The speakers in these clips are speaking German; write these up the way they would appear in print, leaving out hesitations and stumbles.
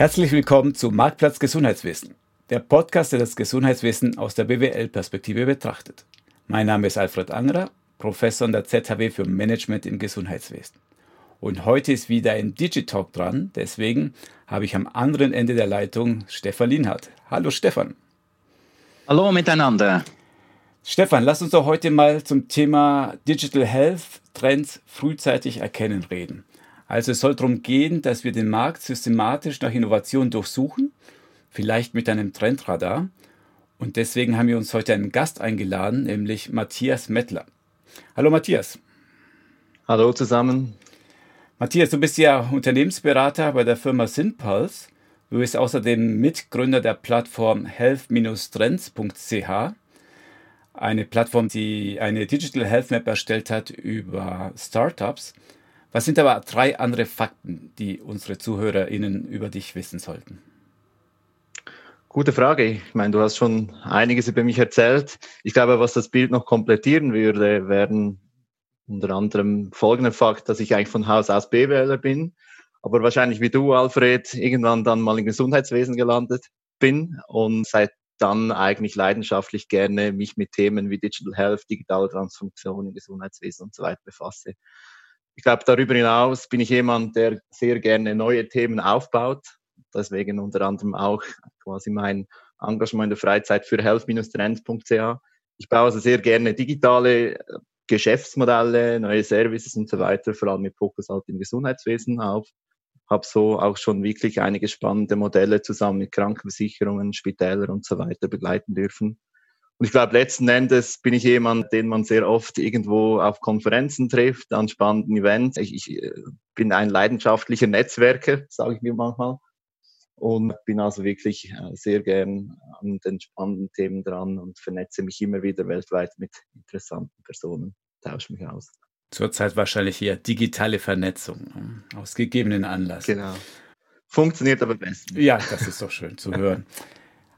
Herzlich willkommen zu Marktplatz Gesundheitswesen, der Podcast, der das Gesundheitswesen aus der BWL-Perspektive betrachtet. Mein Name ist Alfred Angerer, Professor an der ZHAW für Management im Gesundheitswesen. Und heute ist wieder ein Digitalk dran, deswegen habe ich am anderen Ende der Leitung Stefan Linhart. Hallo Stefan. Hallo miteinander. Stefan, lass uns doch heute mal zum Thema Digital Health Trends frühzeitig erkennen reden. Also es soll darum gehen, dass wir den Markt systematisch nach Innovationen durchsuchen, vielleicht mit einem Trendradar. Und deswegen haben wir uns heute einen Gast eingeladen, nämlich Matthias Mettler. Hallo Matthias. Hallo zusammen. Matthias, du bist ja Unternehmensberater bei der Firma Synpulse. Du bist außerdem Mitgründer der Plattform health-trends.ch, eine Plattform, die eine Digital Health Map erstellt hat über Startups. Was sind aber 3 andere Fakten, die unsere ZuhörerInnen über dich wissen sollten? Gute Frage. Ich meine, du hast schon einiges über mich erzählt. Ich glaube, was das Bild noch komplettieren würde, wären unter anderem folgender Fakt, dass ich eigentlich von Haus aus BWLer bin, aber wahrscheinlich wie du, Alfred, irgendwann dann mal im Gesundheitswesen gelandet bin und seit dann eigentlich leidenschaftlich gerne mich mit Themen wie Digital Health, digitale Transformation im Gesundheitswesen und so weiter befasse. Ich glaube, darüber hinaus bin ich jemand, der sehr gerne neue Themen aufbaut. Deswegen unter anderem auch quasi mein Engagement in der Freizeit für health-trends.ch. Ich baue also sehr gerne digitale Geschäftsmodelle, neue Services und so weiter, vor allem mit Fokus halt im Gesundheitswesen auf. Habe so auch schon wirklich einige spannende Modelle zusammen mit Krankenversicherungen, Spitälern und so weiter begleiten dürfen. Und ich glaube, letzten Endes bin ich jemand, den man sehr oft irgendwo auf Konferenzen trifft, an spannenden Events. Ich bin ein leidenschaftlicher Netzwerker, sage ich mir manchmal. Und bin also wirklich sehr gern an den spannenden Themen dran und vernetze mich immer wieder weltweit mit interessanten Personen, tausche mich aus. Zurzeit wahrscheinlich eher digitale Vernetzung, aus gegebenen Anlass. Genau. Funktioniert aber besten. Ja, das ist doch schön zu hören.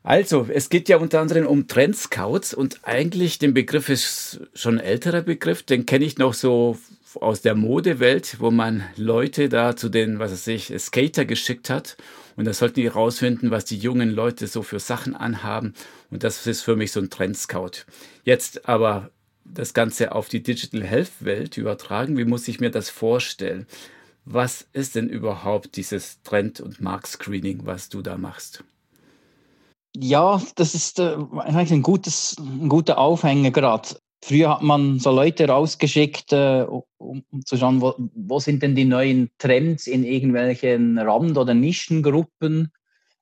Also, es geht ja unter anderem um Trendscouts und eigentlich den Begriff ist schon ein älterer Begriff, den kenne ich noch so aus der Modewelt, wo man Leute da zu den, was weiß ich, Skater geschickt hat und da sollten die rausfinden, was die jungen Leute so für Sachen anhaben und das ist für mich so ein Trendscout. Jetzt aber das Ganze auf die Digital Health Welt übertragen, wie muss ich mir das vorstellen? Was ist denn überhaupt dieses Trend- und Marktscreening, was du da machst? Ja, das ist eigentlich ein guter Aufhänger gerade. Früher hat man so Leute rausgeschickt, um zu schauen, wo sind denn die neuen Trends in irgendwelchen Rand- oder Nischengruppen.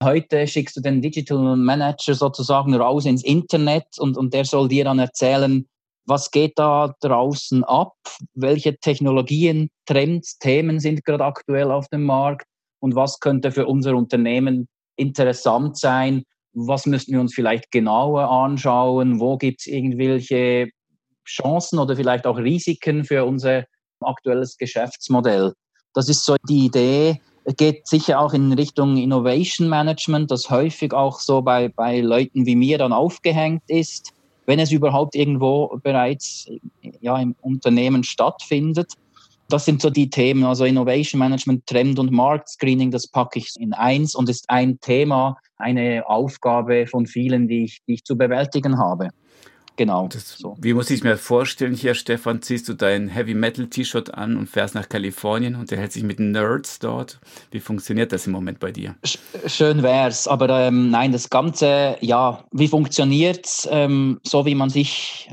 Heute schickst du den Digital Manager sozusagen raus ins Internet und der soll dir dann erzählen, was geht da draußen ab, welche Technologien, Trends, Themen sind gerade aktuell auf dem Markt und was könnte für unser Unternehmen interessant sein. Was müssten wir uns vielleicht genauer anschauen? Wo gibt es irgendwelche Chancen oder vielleicht auch Risiken für unser aktuelles Geschäftsmodell? Das ist so die Idee. Es geht sicher auch in Richtung Innovation Management, das häufig auch so bei Leuten wie mir dann aufgehängt ist, wenn es überhaupt irgendwo bereits im Unternehmen stattfindet. Das sind so die Themen, also Innovation Management, Trend- und Marktscreening, das packe ich in eins und ist ein Thema, eine Aufgabe von vielen, die ich zu bewältigen habe. Genau. So. Wie muss ich mir vorstellen hier, Stefan, ziehst du dein Heavy-Metal-T-Shirt an und fährst nach Kalifornien und unterhältst dich mit Nerds dort? Wie funktioniert das im Moment bei dir? Schön wär's, aber nein, das Ganze, ja, wie funktioniert's? So wie man sich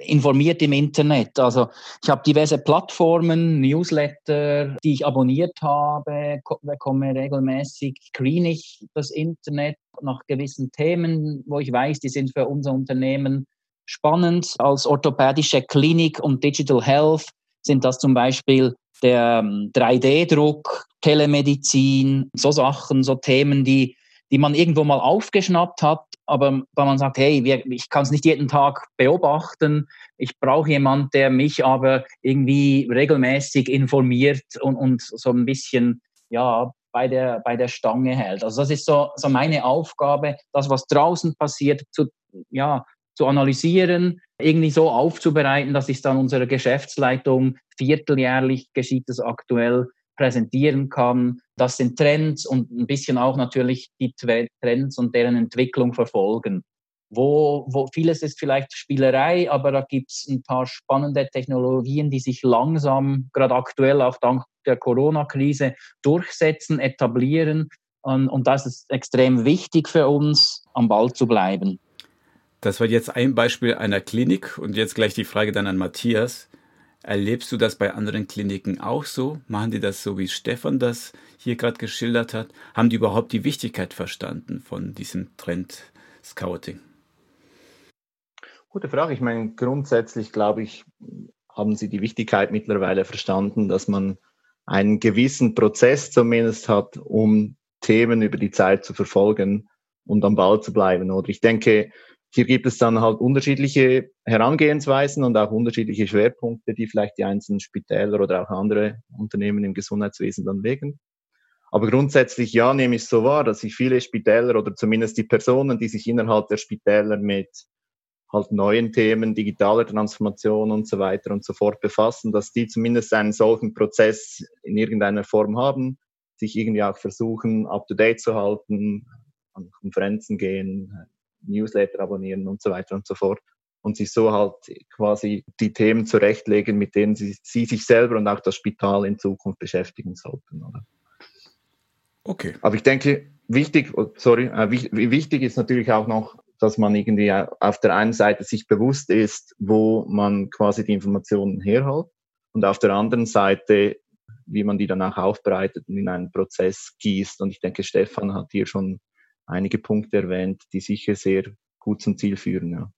informiert im Internet. Also ich habe diverse Plattformen, Newsletter, die ich abonniert habe, bekomme regelmäßig, screen ich das Internet nach gewissen Themen, wo ich weiß, die sind für unser Unternehmen spannend. Als orthopädische Klinik und Digital Health sind das zum Beispiel der 3D-Druck, Telemedizin, so Sachen, so Themen, die man irgendwo mal aufgeschnappt hat, aber weil man sagt, hey, ich kann es nicht jeden Tag beobachten, ich brauche jemanden, der mich aber irgendwie regelmäßig informiert und so ein bisschen bei der Stange hält. Also das ist so meine Aufgabe, das, was draußen passiert, zu analysieren, irgendwie so aufzubereiten, dass ich es dann unserer Geschäftsleitung vierteljährlich, geschieht das aktuell, präsentieren kann. Das sind Trends und ein bisschen auch natürlich die Trends und deren Entwicklung verfolgen. Wo vieles ist vielleicht Spielerei, aber da gibt's ein paar spannende Technologien, die sich langsam, gerade aktuell auch dank der Corona-Krise, durchsetzen, etablieren. Und das ist extrem wichtig für uns, am Ball zu bleiben. Das war jetzt ein Beispiel einer Klinik und jetzt gleich die Frage dann an Matthias. Erlebst du das bei anderen Kliniken auch so? Machen die das so, wie Stefan das hier gerade geschildert hat? Haben die überhaupt die Wichtigkeit verstanden von diesem Trend-Scouting? Gute Frage. Ich meine, grundsätzlich, glaube ich, haben sie die Wichtigkeit mittlerweile verstanden, dass man einen gewissen Prozess zumindest hat, um Themen über die Zeit zu verfolgen und am Ball zu bleiben. Oder ich denke, hier gibt es dann halt unterschiedliche Herangehensweisen und auch unterschiedliche Schwerpunkte, die vielleicht die einzelnen Spitäler oder auch andere Unternehmen im Gesundheitswesen dann legen. Aber grundsätzlich, ja, nehme ich es so wahr, dass sich viele Spitäler oder zumindest die Personen, die sich innerhalb der Spitäler mit halt neuen Themen, digitaler Transformation und so weiter und so fort befassen, dass die zumindest einen solchen Prozess in irgendeiner Form haben, sich irgendwie auch versuchen, up-to-date zu halten, an Konferenzen gehen, Newsletter abonnieren und so weiter und so fort und sich so halt quasi die Themen zurechtlegen, mit denen sie sich selber und auch das Spital in Zukunft beschäftigen sollten. Oder? Okay. Aber ich denke, wichtig ist natürlich auch noch, dass man irgendwie auf der einen Seite sich bewusst ist, wo man quasi die Informationen herholt und auf der anderen Seite, wie man die danach aufbereitet und in einen Prozess gießt. Und ich denke, Stefan hat hier schon einige Punkte erwähnt, die sicher sehr gut zum Ziel führen. Ja.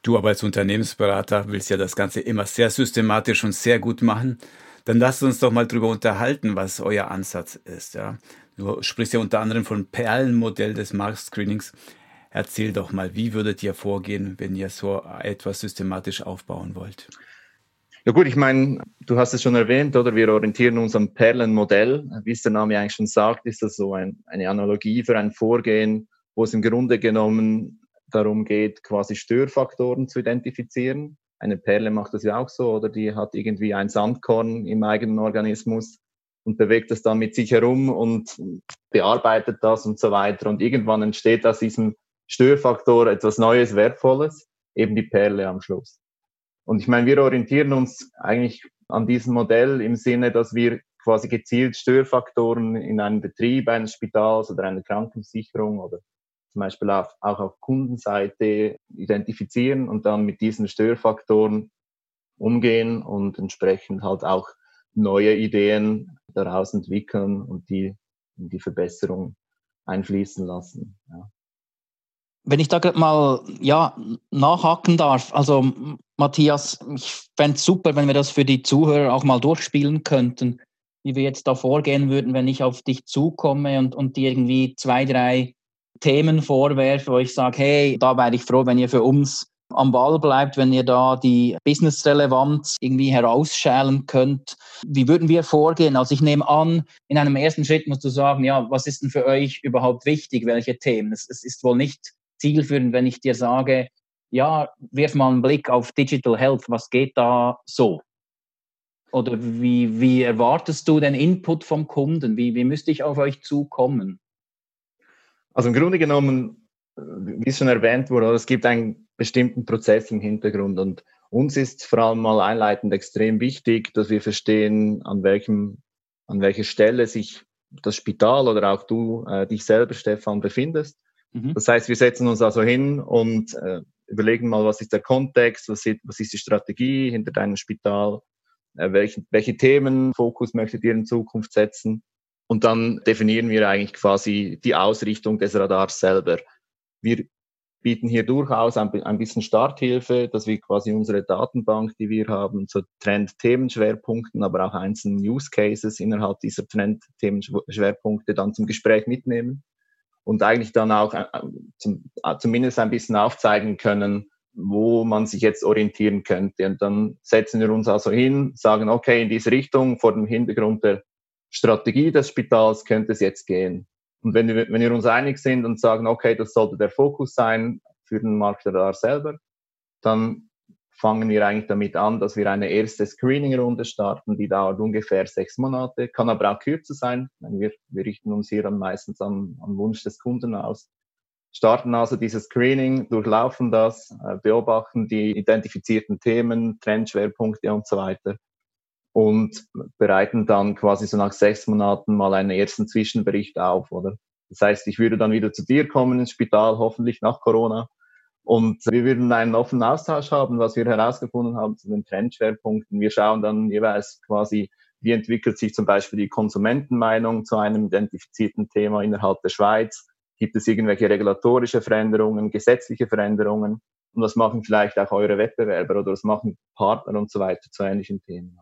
Du aber als Unternehmensberater willst ja das Ganze immer sehr systematisch und sehr gut machen. Dann lasst uns doch mal darüber unterhalten, was euer Ansatz ist. Ja. Du sprichst ja unter anderem vom Perlenmodell des Marktscreenings. Erzähl doch mal, wie würdet ihr vorgehen, wenn ihr so etwas systematisch aufbauen wollt? Ja gut, ich meine, du hast es schon erwähnt, oder? Wir orientieren uns am Perlenmodell. Wie es der Name eigentlich schon sagt, ist das so eine Analogie für ein Vorgehen, wo es im Grunde genommen darum geht, quasi Störfaktoren zu identifizieren. Eine Perle macht das ja auch so, oder? Die hat irgendwie ein Sandkorn im eigenen Organismus und bewegt das dann mit sich herum und bearbeitet das und so weiter. Und irgendwann entsteht aus diesem Störfaktor etwas Neues, Wertvolles, eben die Perle am Schluss. Und ich meine, wir orientieren uns eigentlich an diesem Modell im Sinne, dass wir quasi gezielt Störfaktoren in einem Betrieb eines Spitals oder einer Krankenversicherung oder zum Beispiel auch auf Kundenseite identifizieren und dann mit diesen Störfaktoren umgehen und entsprechend halt auch neue Ideen daraus entwickeln und die in die Verbesserung einfließen lassen. Ja. Wenn ich da gerade mal nachhaken darf, also Matthias, ich fände es super, wenn wir das für die Zuhörer auch mal durchspielen könnten, wie wir jetzt da vorgehen würden, wenn ich auf dich zukomme und dir irgendwie 2-3 Themen vorwerfe, wo ich sage, hey, da wäre ich froh, wenn ihr für uns am Ball bleibt, wenn ihr da die Business-Relevanz irgendwie herausschälen könnt. Wie würden wir vorgehen? Also ich nehme an, in einem ersten Schritt musst du sagen, ja, was ist denn für euch überhaupt wichtig, welche Themen? Es ist wohl nicht zielführend, wenn ich dir sage, ja, wirf mal einen Blick auf Digital Health, was geht da so? Oder wie erwartest du den Input vom Kunden? Wie müsste ich auf euch zukommen? Also im Grunde genommen, wie es schon erwähnt wurde, es gibt einen bestimmten Prozess im Hintergrund und uns ist vor allem mal einleitend extrem wichtig, dass wir verstehen, an welcher Stelle sich das Spital oder auch du dich selber, Stefan, befindest. Das heißt, wir setzen uns also hin und überlegen mal, was ist der Kontext, was ist die Strategie hinter deinem Spital, welche Themenfokus möchtet ihr in Zukunft setzen und dann definieren wir eigentlich quasi die Ausrichtung des Radars selber. Wir bieten hier durchaus ein bisschen Starthilfe, dass wir quasi unsere Datenbank, die wir haben, zu Trend-Themenschwerpunkten, aber auch einzelnen Use-Cases innerhalb dieser Trend-Themenschwerpunkte dann zum Gespräch mitnehmen. Und eigentlich dann auch zumindest ein bisschen aufzeigen können, wo man sich jetzt orientieren könnte. Und dann setzen wir uns also hin, sagen, okay, in diese Richtung, vor dem Hintergrund der Strategie des Spitals könnte es jetzt gehen. Und wenn wir uns einig sind und sagen, okay, das sollte der Fokus sein für den Marktradar selber, dann fangen wir eigentlich damit an, dass wir eine erste Screening-Runde starten, die dauert ungefähr 6 Monate, kann aber auch kürzer sein, wir richten uns hier dann meistens am Wunsch des Kunden aus. Starten also dieses Screening, durchlaufen das, beobachten die identifizierten Themen, Trendschwerpunkte und so weiter und bereiten dann quasi so nach 6 Monaten mal einen ersten Zwischenbericht auf, oder? Das heißt, ich würde dann wieder zu dir kommen ins Spital, hoffentlich nach Corona, und wir würden einen offenen Austausch haben, was wir herausgefunden haben zu den Trendschwerpunkten. Wir schauen dann jeweils quasi, wie entwickelt sich zum Beispiel die Konsumentenmeinung zu einem identifizierten Thema innerhalb der Schweiz. Gibt es irgendwelche regulatorische Veränderungen, gesetzliche Veränderungen? Und was machen vielleicht auch eure Wettbewerber oder was machen Partner und so weiter zu ähnlichen Themen?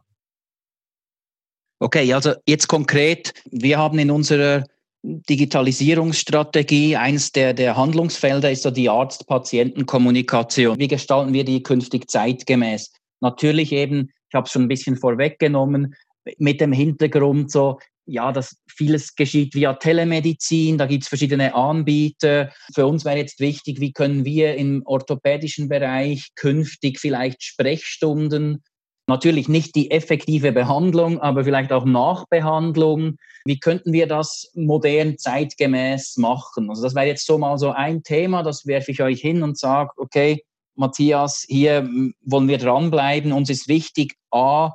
Okay, also jetzt konkret, wir haben in unserer Digitalisierungsstrategie, eines der Handlungsfelder ist so die Arzt-Patienten-Kommunikation. Wie gestalten wir die künftig zeitgemäß? Natürlich eben, ich habe es schon ein bisschen vorweggenommen, mit dem Hintergrund so, ja, dass vieles geschieht via Telemedizin, da gibt es verschiedene Anbieter. Für uns wäre jetzt wichtig, wie können wir im orthopädischen Bereich künftig vielleicht Sprechstunden, natürlich nicht die effektive Behandlung, aber vielleicht auch Nachbehandlung, wie könnten wir das modern zeitgemäß machen? Also das wäre jetzt so mal so ein Thema, das werfe ich euch hin und sage, okay, Matthias, hier wollen wir dranbleiben, uns ist wichtig, A,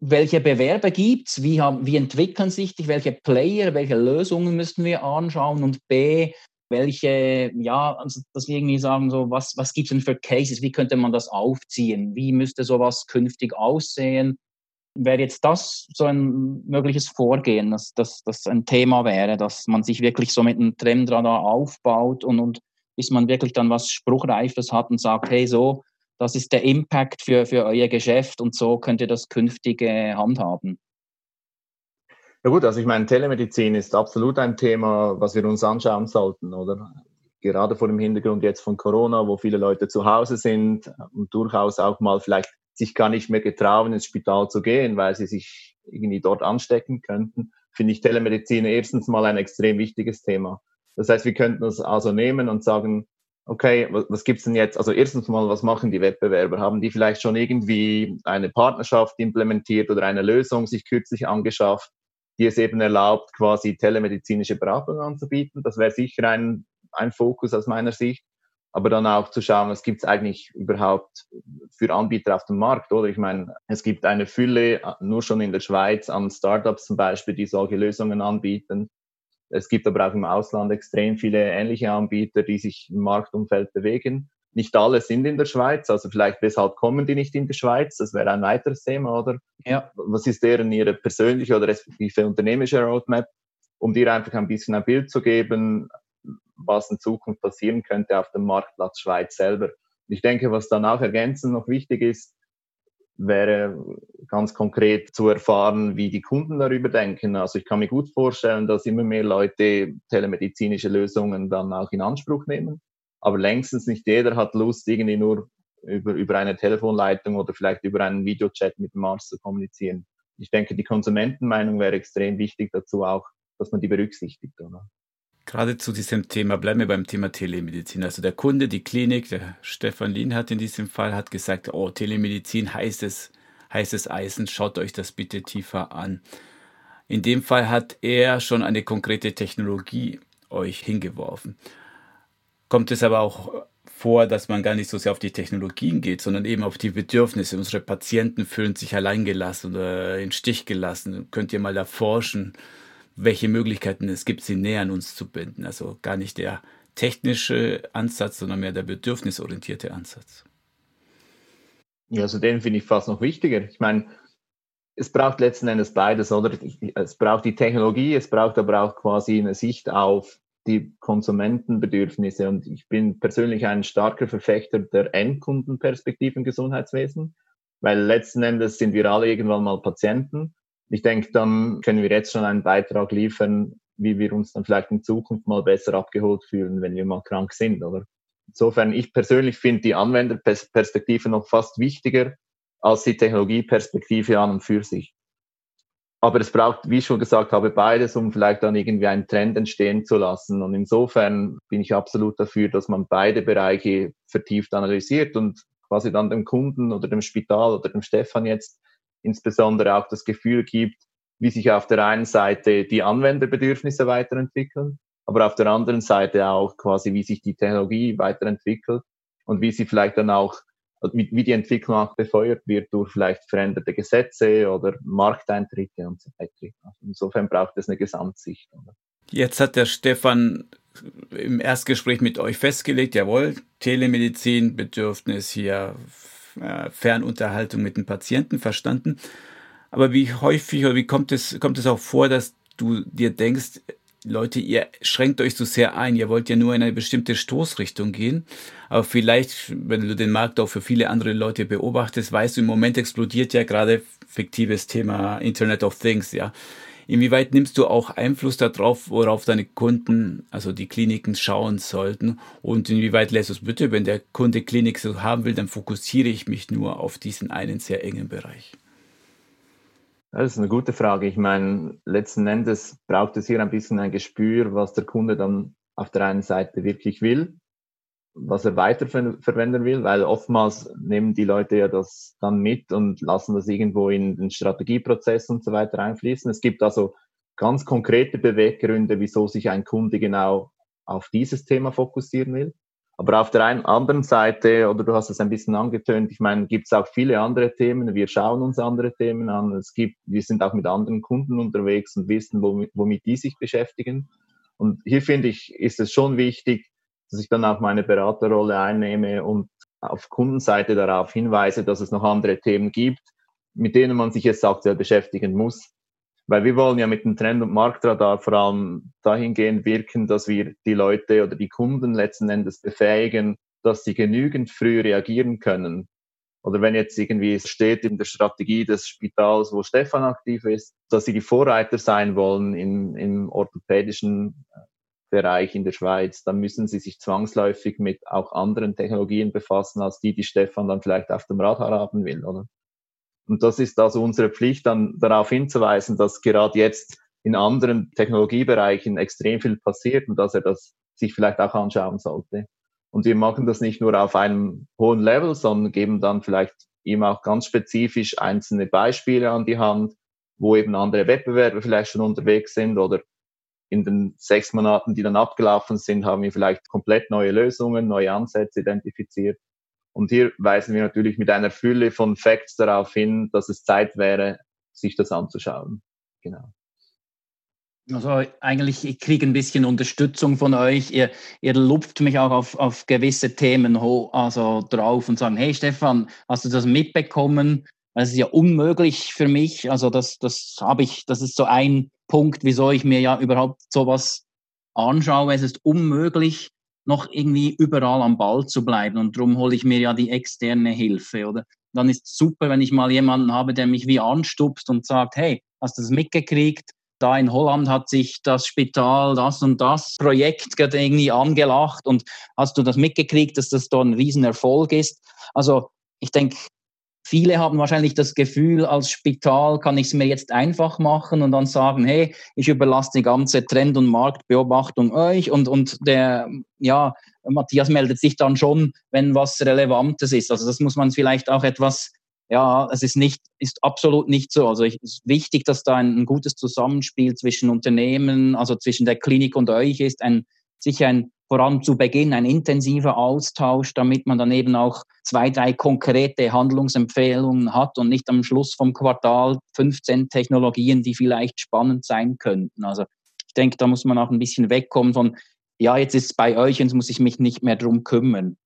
welche Bewerber gibt es, wie entwickeln sich die, welche Player, welche Lösungen müssen wir anschauen, und B, welche, ja, also dass wir irgendwie sagen, so, was gibt es denn für Cases, wie könnte man das aufziehen, wie müsste sowas künftig aussehen? Wäre jetzt das so ein mögliches Vorgehen, dass das ein Thema wäre, dass man sich wirklich so mit einem Trendradar aufbaut und bis man wirklich dann was Spruchreifes hat und sagt, hey, so, das ist der Impact für euer Geschäft und so könnt ihr das künftig handhaben. Ja gut, also ich meine, Telemedizin ist absolut ein Thema, was wir uns anschauen sollten, oder? Gerade vor dem Hintergrund jetzt von Corona, wo viele Leute zu Hause sind und durchaus auch mal vielleicht sich gar nicht mehr getrauen, ins Spital zu gehen, weil sie sich irgendwie dort anstecken könnten, finde ich Telemedizin erstens mal ein extrem wichtiges Thema. Das heißt, wir könnten das also nehmen und sagen, okay, was gibt's denn jetzt? Also erstens mal, was machen die Wettbewerber? Haben die vielleicht schon irgendwie eine Partnerschaft implementiert oder eine Lösung sich kürzlich angeschafft, die es eben erlaubt, quasi telemedizinische Beratung anzubieten? Das wäre sicher ein Fokus aus meiner Sicht. Aber dann auch zu schauen, was gibt es eigentlich überhaupt für Anbieter auf dem Markt, oder? Ich meine, es gibt eine Fülle, nur schon in der Schweiz, an Startups zum Beispiel, die solche Lösungen anbieten. Es gibt aber auch im Ausland extrem viele ähnliche Anbieter, die sich im Marktumfeld bewegen. Nicht alle sind in der Schweiz, also vielleicht weshalb kommen die nicht in die Schweiz, das wäre ein weiteres Thema, oder? Ja. Was ist ihre persönliche oder respektive unternehmerische Roadmap, um dir einfach ein bisschen ein Bild zu geben, was in Zukunft passieren könnte auf dem Marktplatz Schweiz selber. Ich denke, was dann auch ergänzend noch wichtig ist, wäre ganz konkret zu erfahren, wie die Kunden darüber denken. Also ich kann mir gut vorstellen, dass immer mehr Leute telemedizinische Lösungen dann auch in Anspruch nehmen. Aber längstens nicht jeder hat Lust, irgendwie nur über eine Telefonleitung oder vielleicht über einen Videochat mit dem Arzt zu kommunizieren. Ich denke, die Konsumentenmeinung wäre extrem wichtig dazu auch, dass man die berücksichtigt, oder? Gerade zu diesem Thema, bleiben wir beim Thema Telemedizin. Also der Kunde, die Klinik, der Stefan Linhart in diesem Fall, hat gesagt, oh, Telemedizin, heißes Eisen, schaut euch das bitte tiefer an. In dem Fall hat er schon eine konkrete Technologie euch hingeworfen. Kommt es aber auch vor, dass man gar nicht so sehr auf die Technologien geht, sondern eben auf die Bedürfnisse. Unsere Patienten fühlen sich alleingelassen oder im Stich gelassen. Könnt ihr mal erforschen, welche Möglichkeiten es gibt, sie näher an uns zu binden? Also gar nicht der technische Ansatz, sondern mehr der bedürfnisorientierte Ansatz. Ja, also den finde ich fast noch wichtiger. Ich meine, es braucht letzten Endes beides, oder? Es braucht die Technologie, es braucht aber auch quasi eine Sicht auf die Konsumentenbedürfnisse, und ich bin persönlich ein starker Verfechter der Endkundenperspektive im Gesundheitswesen, weil letzten Endes sind wir alle irgendwann mal Patienten. Ich denke, dann können wir jetzt schon einen Beitrag liefern, wie wir uns dann vielleicht in Zukunft mal besser abgeholt fühlen, wenn wir mal krank sind, oder? Insofern, ich persönlich finde die Anwenderperspektive noch fast wichtiger als die Technologieperspektive an und für sich. Aber es braucht, wie ich schon gesagt habe, beides, um vielleicht dann irgendwie einen Trend entstehen zu lassen. Und insofern bin ich absolut dafür, dass man beide Bereiche vertieft analysiert und quasi dann dem Kunden oder dem Spital oder dem Stefan jetzt insbesondere auch das Gefühl gibt, wie sich auf der einen Seite die Anwenderbedürfnisse weiterentwickeln, aber auf der anderen Seite auch quasi, wie sich die Technologie weiterentwickelt und wie sie vielleicht dann auch, wie die Entwicklung auch befeuert wird durch vielleicht veränderte Gesetze oder Markteintritte und so weiter. Insofern braucht es eine Gesamtsicht. Jetzt hat der Stefan im Erstgespräch mit euch festgelegt, jawohl, Telemedizin, Bedürfnis hier, Fernunterhaltung mit dem Patienten, verstanden. Aber wie häufig oder wie kommt es auch vor, dass du dir denkst, Leute, ihr schränkt euch so sehr ein, ihr wollt ja nur in eine bestimmte Stoßrichtung gehen, aber vielleicht, wenn du den Markt auch für viele andere Leute beobachtest, weißt du, im Moment explodiert ja gerade fiktives Thema Internet of Things, ja. Inwieweit nimmst du auch Einfluss darauf, worauf deine Kunden, also die Kliniken, schauen sollten und inwieweit lässt du es bitte, wenn der Kunde Klinik so haben will, dann fokussiere ich mich nur auf diesen einen sehr engen Bereich? Das ist eine gute Frage. Ich meine, letzten Endes braucht es hier ein bisschen ein Gespür, was der Kunde dann auf der einen Seite wirklich will, was er weiterverwenden will, weil oftmals nehmen die Leute ja das dann mit und lassen das irgendwo in den Strategieprozess und so weiter einfließen. Es gibt also ganz konkrete Beweggründe, wieso sich ein Kunde genau auf dieses Thema fokussieren will. Aber auf der anderen Seite, oder du hast es ein bisschen angetönt, ich meine, gibt es auch viele andere Themen, wir schauen uns andere Themen an, wir sind auch mit anderen Kunden unterwegs und wissen, womit die sich beschäftigen. Und hier finde ich, ist es schon wichtig, dass ich dann auch meine Beraterrolle einnehme und auf Kundenseite darauf hinweise, dass es noch andere Themen gibt, mit denen man sich jetzt aktuell beschäftigen muss. Weil wir wollen ja mit dem Trend- und Marktradar vor allem dahingehend wirken, dass wir die Leute oder die Kunden letzten Endes befähigen, dass sie genügend früh reagieren können. Oder wenn jetzt irgendwie es steht in der Strategie des Spitals, wo Stefan aktiv ist, dass sie die Vorreiter sein wollen im orthopädischen Bereich in der Schweiz, dann müssen sie sich zwangsläufig mit auch anderen Technologien befassen, als die Stefan dann vielleicht auf dem Radar haben will, oder? Und das ist also unsere Pflicht, dann darauf hinzuweisen, dass gerade jetzt in anderen Technologiebereichen extrem viel passiert und dass er das sich vielleicht auch anschauen sollte. Und wir machen das nicht nur auf einem hohen Level, sondern geben dann vielleicht ihm auch ganz spezifisch einzelne Beispiele an die Hand, wo eben andere Wettbewerber vielleicht schon unterwegs sind oder in den 6 Monaten, die dann abgelaufen sind, haben wir vielleicht komplett neue Lösungen, neue Ansätze identifiziert. Und hier weisen wir natürlich mit einer Fülle von Facts darauf hin, dass es Zeit wäre, sich das anzuschauen. Genau. Also eigentlich, ich kriege ein bisschen Unterstützung von euch. Ihr lupft mich auch auf gewisse Themen also drauf und sagen, hey Stefan, hast du das mitbekommen? Das ist ja unmöglich für mich. Also das ist so ein Punkt, wieso ich mir ja überhaupt sowas anschaue. Es ist unmöglich, noch irgendwie überall am Ball zu bleiben und darum hole ich mir ja die externe Hilfe, oder? Dann ist es super, wenn ich mal jemanden habe, der mich wie anstupst und sagt, hey, hast du das mitgekriegt? Da in Holland hat sich das Spital, das und das Projekt gerade irgendwie angelacht und hast du das mitgekriegt, dass das da ein Riesenerfolg ist? Also ich denke, viele haben wahrscheinlich das Gefühl, als Spital kann ich es mir jetzt einfach machen und dann sagen, hey, ich überlasse die ganze Trend- und Marktbeobachtung euch und der, ja, Matthias meldet sich dann schon, wenn was Relevantes ist. Also das muss man vielleicht auch etwas, ja, es ist absolut nicht so. Also es ist wichtig, dass da ein gutes Zusammenspiel zwischen Unternehmen, also zwischen der Klinik und euch ist, vor allem zu Beginn ein intensiver Austausch, damit man dann eben auch 2, 3 konkrete Handlungsempfehlungen hat und nicht am Schluss vom Quartal 15 Technologien, die vielleicht spannend sein könnten. Also ich denke, da muss man auch ein bisschen wegkommen von, ja, jetzt ist es bei euch, jetzt muss ich mich nicht mehr drum kümmern.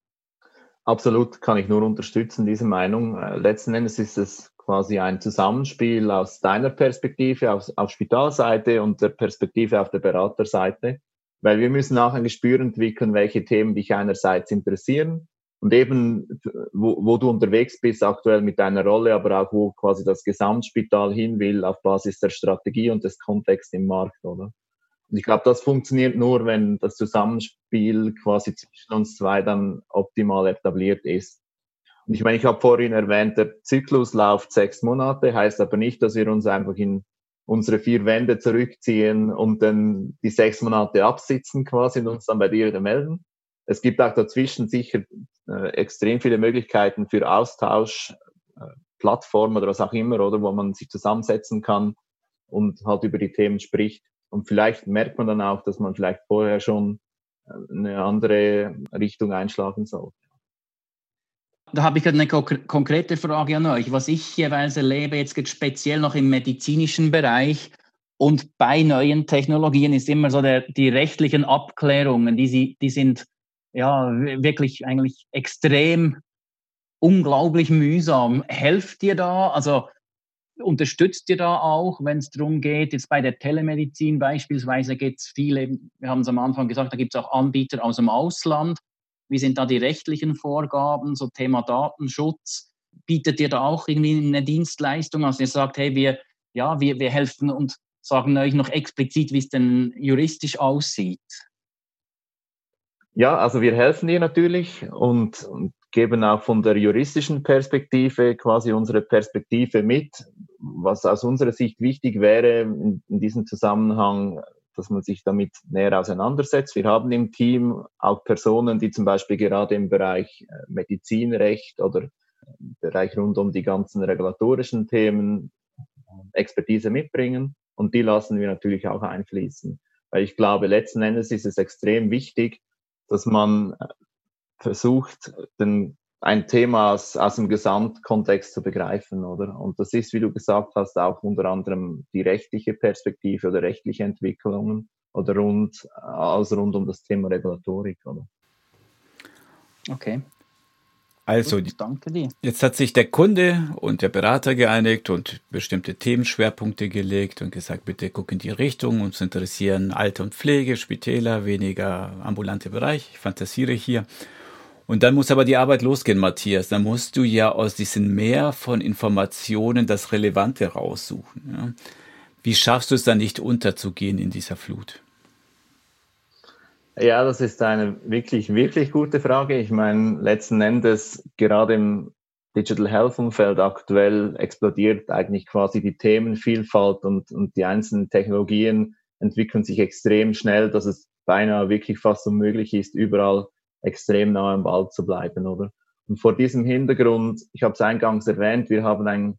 Absolut, kann ich nur unterstützen, diese Meinung. Letzten Endes ist es quasi ein Zusammenspiel aus deiner Perspektive, auf Spitalseite und der Perspektive auf der Beraterseite. Weil wir müssen auch ein Gespür entwickeln, welche Themen dich einerseits interessieren und eben, wo du unterwegs bist aktuell mit deiner Rolle, aber auch wo quasi das Gesamtspital hin will auf Basis der Strategie und des Kontexts im Markt, oder? Und ich glaube, das funktioniert nur, wenn das Zusammenspiel quasi zwischen uns zwei dann optimal etabliert ist. Und ich meine, ich habe vorhin erwähnt, der Zyklus läuft 6 Monate, heißt aber nicht, dass wir uns einfach in unsere 4 Wände zurückziehen und dann die 6 Monate absitzen quasi und uns dann bei dir melden, Es gibt auch dazwischen sicher extrem viele Möglichkeiten für Austausch, Plattformen oder was auch immer, oder wo man sich zusammensetzen kann und halt über die Themen spricht. Und vielleicht merkt man dann auch, dass man vielleicht vorher schon eine andere Richtung einschlagen soll. Da habe ich gerade eine konkrete Frage an euch. Was ich jeweils erlebe, jetzt geht speziell noch im medizinischen Bereich und bei neuen Technologien, ist immer so die rechtlichen Abklärungen, die sind ja wirklich eigentlich extrem unglaublich mühsam. Helft ihr da? Also unterstützt ihr da auch, wenn es darum geht, jetzt bei der Telemedizin beispielsweise geht es viele, wir haben es am Anfang gesagt, da gibt es auch Anbieter aus dem Ausland. Wie sind da die rechtlichen Vorgaben, so Thema Datenschutz? Bietet ihr da auch irgendwie eine Dienstleistung? Also ihr sagt, hey, wir helfen und sagen euch noch explizit, wie es denn juristisch aussieht. Ja, also wir helfen dir natürlich und geben auch von der juristischen Perspektive quasi unsere Perspektive mit, was aus unserer Sicht wichtig wäre in diesem Zusammenhang, dass man sich damit näher auseinandersetzt. Wir haben im Team auch Personen, die zum Beispiel gerade im Bereich Medizinrecht oder im Bereich rund um die ganzen regulatorischen Themen Expertise mitbringen, und die lassen wir natürlich auch einfließen. Weil ich glaube, letzten Endes ist es extrem wichtig, dass man versucht, ein Thema aus dem Gesamtkontext zu begreifen, oder? Und das ist, wie du gesagt hast, auch unter anderem die rechtliche Perspektive oder rechtliche Entwicklungen oder rund um das Thema Regulatorik, oder? Okay. Also, gut, danke dir. Jetzt hat sich der Kunde und der Berater geeinigt und bestimmte Themenschwerpunkte gelegt und gesagt, bitte guck in die Richtung, uns interessieren Alter und Pflege, Spitäler, weniger ambulante Bereich, ich fantasiere hier. Und dann muss aber die Arbeit losgehen, Matthias. Dann musst du ja aus diesem Meer von Informationen das Relevante raussuchen. Ja? Wie schaffst du es dann nicht unterzugehen in dieser Flut? Ja, das ist eine wirklich, wirklich gute Frage. Ich meine, letzten Endes, gerade im Digital Health Umfeld aktuell explodiert eigentlich quasi die Themenvielfalt und die einzelnen Technologien entwickeln sich extrem schnell, dass es beinahe wirklich fast unmöglich ist, überall extrem nah am Ball zu bleiben, oder? Und vor diesem Hintergrund, ich habe es eingangs erwähnt, wir haben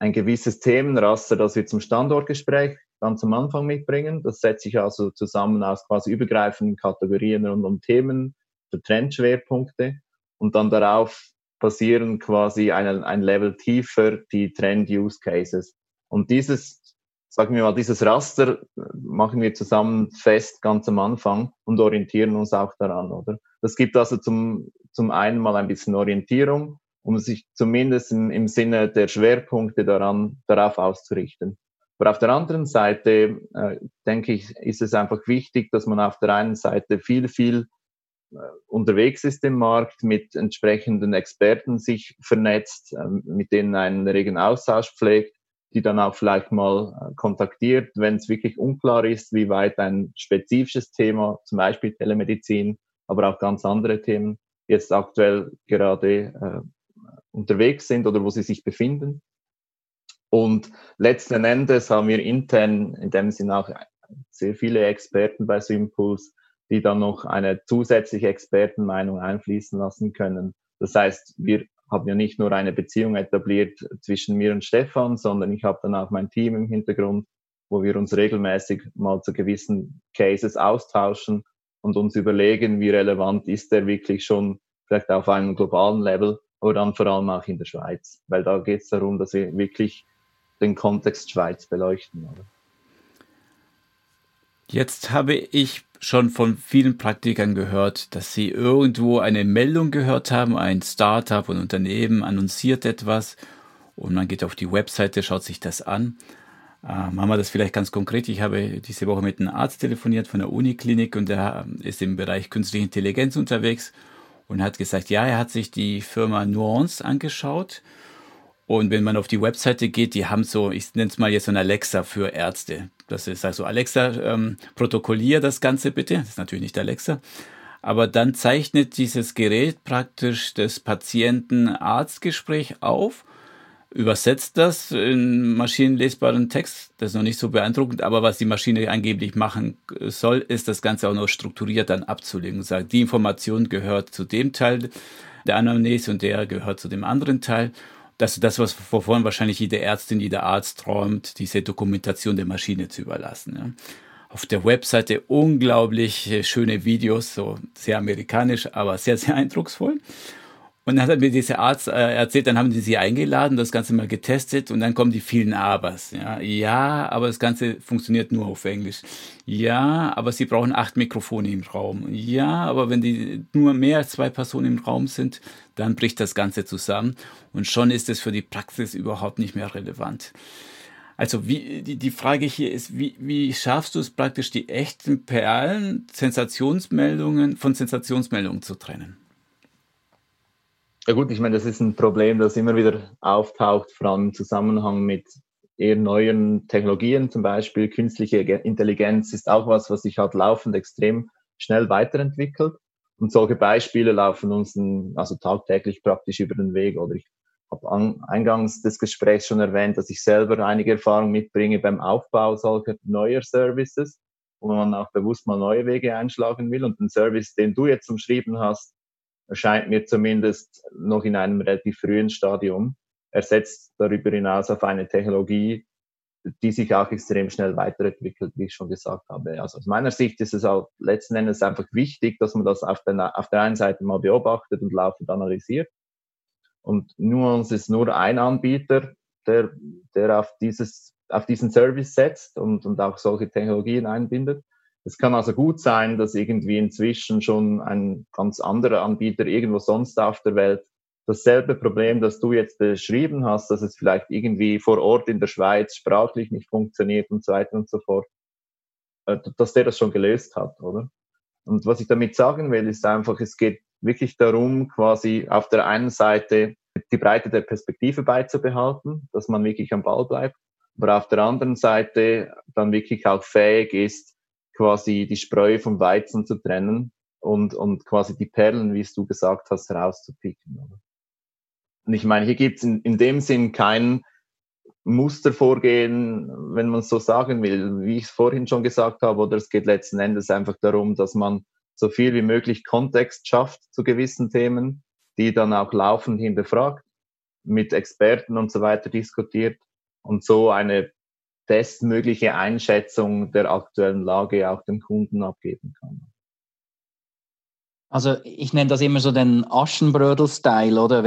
ein gewisses Themenraster, das wir zum Standortgespräch ganz am Anfang mitbringen. Das setzt sich also zusammen aus quasi übergreifenden Kategorien rund um Themen, für Trendschwerpunkte, und dann darauf basieren quasi ein Level tiefer die Trend-Use-Cases. Und dieses Raster machen wir zusammen fest ganz am Anfang und orientieren uns auch daran, oder? Das gibt also zum einen mal ein bisschen Orientierung, um sich zumindest im Sinne der Schwerpunkte darauf auszurichten. Aber auf der anderen Seite, denke ich, ist es einfach wichtig, dass man auf der einen Seite viel, viel unterwegs ist im Markt, mit entsprechenden Experten sich vernetzt, mit denen einen regen Austausch pflegt, die dann auch vielleicht mal kontaktiert, wenn es wirklich unklar ist, wie weit ein spezifisches Thema, zum Beispiel Telemedizin, aber auch ganz andere Themen, jetzt aktuell gerade unterwegs sind oder wo sie sich befinden. Und letzten Endes haben wir intern in dem Sinne auch sehr viele Experten bei Synpulse, die dann noch eine zusätzliche Expertenmeinung einfließen lassen können. Das heißt, wir haben ja nicht nur eine Beziehung etabliert zwischen mir und Stefan, sondern ich habe dann auch mein Team im Hintergrund, wo wir uns regelmäßig mal zu gewissen Cases austauschen und uns überlegen, wie relevant ist der wirklich schon, vielleicht auf einem globalen Level, aber dann vor allem auch in der Schweiz. Weil da geht es darum, dass wir wirklich den Kontext Schweiz beleuchten. Oder? Jetzt habe ich schon von vielen Praktikern gehört, dass sie irgendwo eine Meldung gehört haben, ein Startup, ein Unternehmen annonciert etwas und man geht auf die Webseite, schaut sich das an. Machen wir das vielleicht ganz konkret. Ich habe diese Woche mit einem Arzt telefoniert von der Uniklinik und der ist im Bereich künstliche Intelligenz unterwegs und hat gesagt, ja, er hat sich die Firma Nuance angeschaut. Und wenn man auf die Webseite geht, die haben so, ich nenne es mal jetzt so ein Alexa für Ärzte. Das ist also Alexa, protokollier das Ganze bitte. Das ist natürlich nicht Alexa. Aber dann zeichnet dieses Gerät praktisch das Patienten-Arzt-Gespräch auf, übersetzt das in maschinenlesbaren Text. Das ist noch nicht so beeindruckend, aber was die Maschine angeblich machen soll, ist das Ganze auch noch strukturiert dann abzulegen. Sagt, die Information gehört zu dem Teil der Anamnese und der gehört zu dem anderen Teil. Das ist das, was vorhin wahrscheinlich jede Ärztin, jeder Arzt träumt, diese Dokumentation der Maschine zu überlassen. Ja. Auf der Webseite unglaublich schöne Videos, so sehr amerikanisch, aber sehr, sehr eindrucksvoll. Und dann hat mir dieser Arzt erzählt, dann haben die sie eingeladen, das Ganze mal getestet und dann kommen die vielen Abers. Ja, aber das Ganze funktioniert nur auf Englisch. Ja, aber sie brauchen 8 Mikrofone im Raum. Ja, aber wenn die nur mehr als 2 Personen im Raum sind, dann bricht das Ganze zusammen und schon ist es für die Praxis überhaupt nicht mehr relevant. Also die Frage hier ist, wie schaffst du es praktisch, die echten Perlen Sensationsmeldungen von Sensationsmeldungen zu trennen? Ja gut, ich meine, das ist ein Problem, das immer wieder auftaucht, vor allem im Zusammenhang mit eher neuen Technologien, zum Beispiel künstliche Intelligenz ist auch was sich halt laufend extrem schnell weiterentwickelt. Und solche Beispiele laufen uns also tagtäglich praktisch über den Weg. Oder ich habe eingangs des Gesprächs schon erwähnt, dass ich selber einige Erfahrung mitbringe beim Aufbau solcher neuer Services, wo man auch bewusst mal neue Wege einschlagen will. Und den Service, den du jetzt umschrieben hast, erscheint mir zumindest noch in einem relativ frühen Stadium, ersetzt darüber hinaus auf eine Technologie, die sich auch extrem schnell weiterentwickelt, wie ich schon gesagt habe. Also aus meiner Sicht ist es halt letzten Endes einfach wichtig, dass man das auf der einen Seite mal beobachtet und laufend analysiert. Und Nuance ist nur ein Anbieter, der auf diesen Service setzt und auch solche Technologien einbindet. Es kann also gut sein, dass irgendwie inzwischen schon ein ganz anderer Anbieter irgendwo sonst auf der Welt dasselbe Problem, das du jetzt beschrieben hast, dass es vielleicht irgendwie vor Ort in der Schweiz sprachlich nicht funktioniert und so weiter und so fort, dass der das schon gelöst hat, oder? Und was ich damit sagen will, ist einfach, es geht wirklich darum, quasi auf der einen Seite die Breite der Perspektive beizubehalten, dass man wirklich am Ball bleibt, aber auf der anderen Seite dann wirklich auch fähig ist, quasi die Spreu vom Weizen zu trennen und quasi die Perlen, wie es du gesagt hast, herauszupicken. Und ich meine, hier gibt es in dem Sinn kein Mustervorgehen, wenn man es so sagen will, wie ich es vorhin schon gesagt habe, oder es geht letzten Endes einfach darum, dass man so viel wie möglich Kontext schafft zu gewissen Themen, die dann auch laufend hinterfragt, mit Experten und so weiter diskutiert und so eine bestmögliche Einschätzung der aktuellen Lage auch dem Kunden abgeben kann. Also ich nenne das immer so den Aschenbrödel-Style, oder?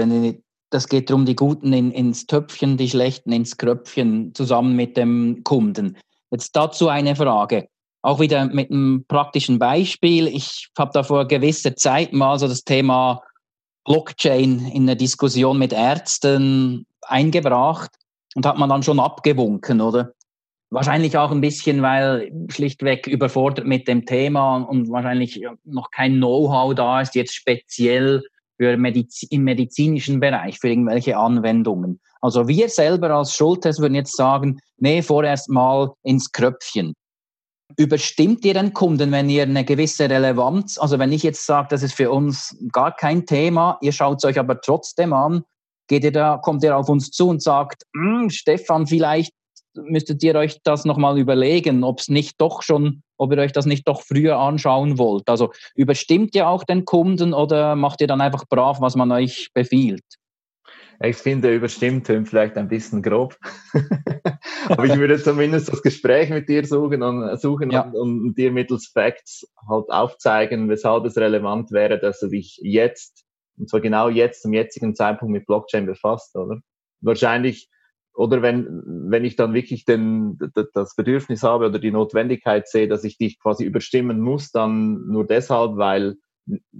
Das geht darum, die Guten ins Töpfchen, die Schlechten ins Kröpfchen, zusammen mit dem Kunden. Jetzt dazu eine Frage, auch wieder mit einem praktischen Beispiel. Ich habe da vor gewisser Zeit mal so das Thema Blockchain in einer Diskussion mit Ärzten eingebracht und hat man dann schon abgewunken, oder? Wahrscheinlich auch ein bisschen, weil schlichtweg überfordert mit dem Thema und wahrscheinlich noch kein Know-how da ist, jetzt speziell für im medizinischen Bereich, für irgendwelche Anwendungen. Also wir selber als Schultes würden jetzt sagen, nee, vorerst mal ins Kröpfchen. Überstimmt ihr den Kunden, wenn ihr eine gewisse Relevanz, also wenn ich jetzt sage, das ist für uns gar kein Thema, ihr schaut es euch aber trotzdem an, kommt ihr auf uns zu und sagt, Stefan, vielleicht müsstet ihr euch das nochmal überlegen, ob ihr euch das nicht doch früher anschauen wollt. Also überstimmt ihr auch den Kunden oder macht ihr dann einfach brav, was man euch befiehlt? Ich finde, überstimmt tönt vielleicht ein bisschen grob. Aber ich würde zumindest das Gespräch mit dir suchen. Und dir mittels Facts halt aufzeigen, weshalb es relevant wäre, dass du dich jetzt, und zwar genau jetzt, zum jetzigen Zeitpunkt mit Blockchain befasst, oder? Wahrscheinlich, oder wenn ich dann wirklich das Bedürfnis habe oder die Notwendigkeit sehe, dass ich dich quasi überstimmen muss, dann nur deshalb, weil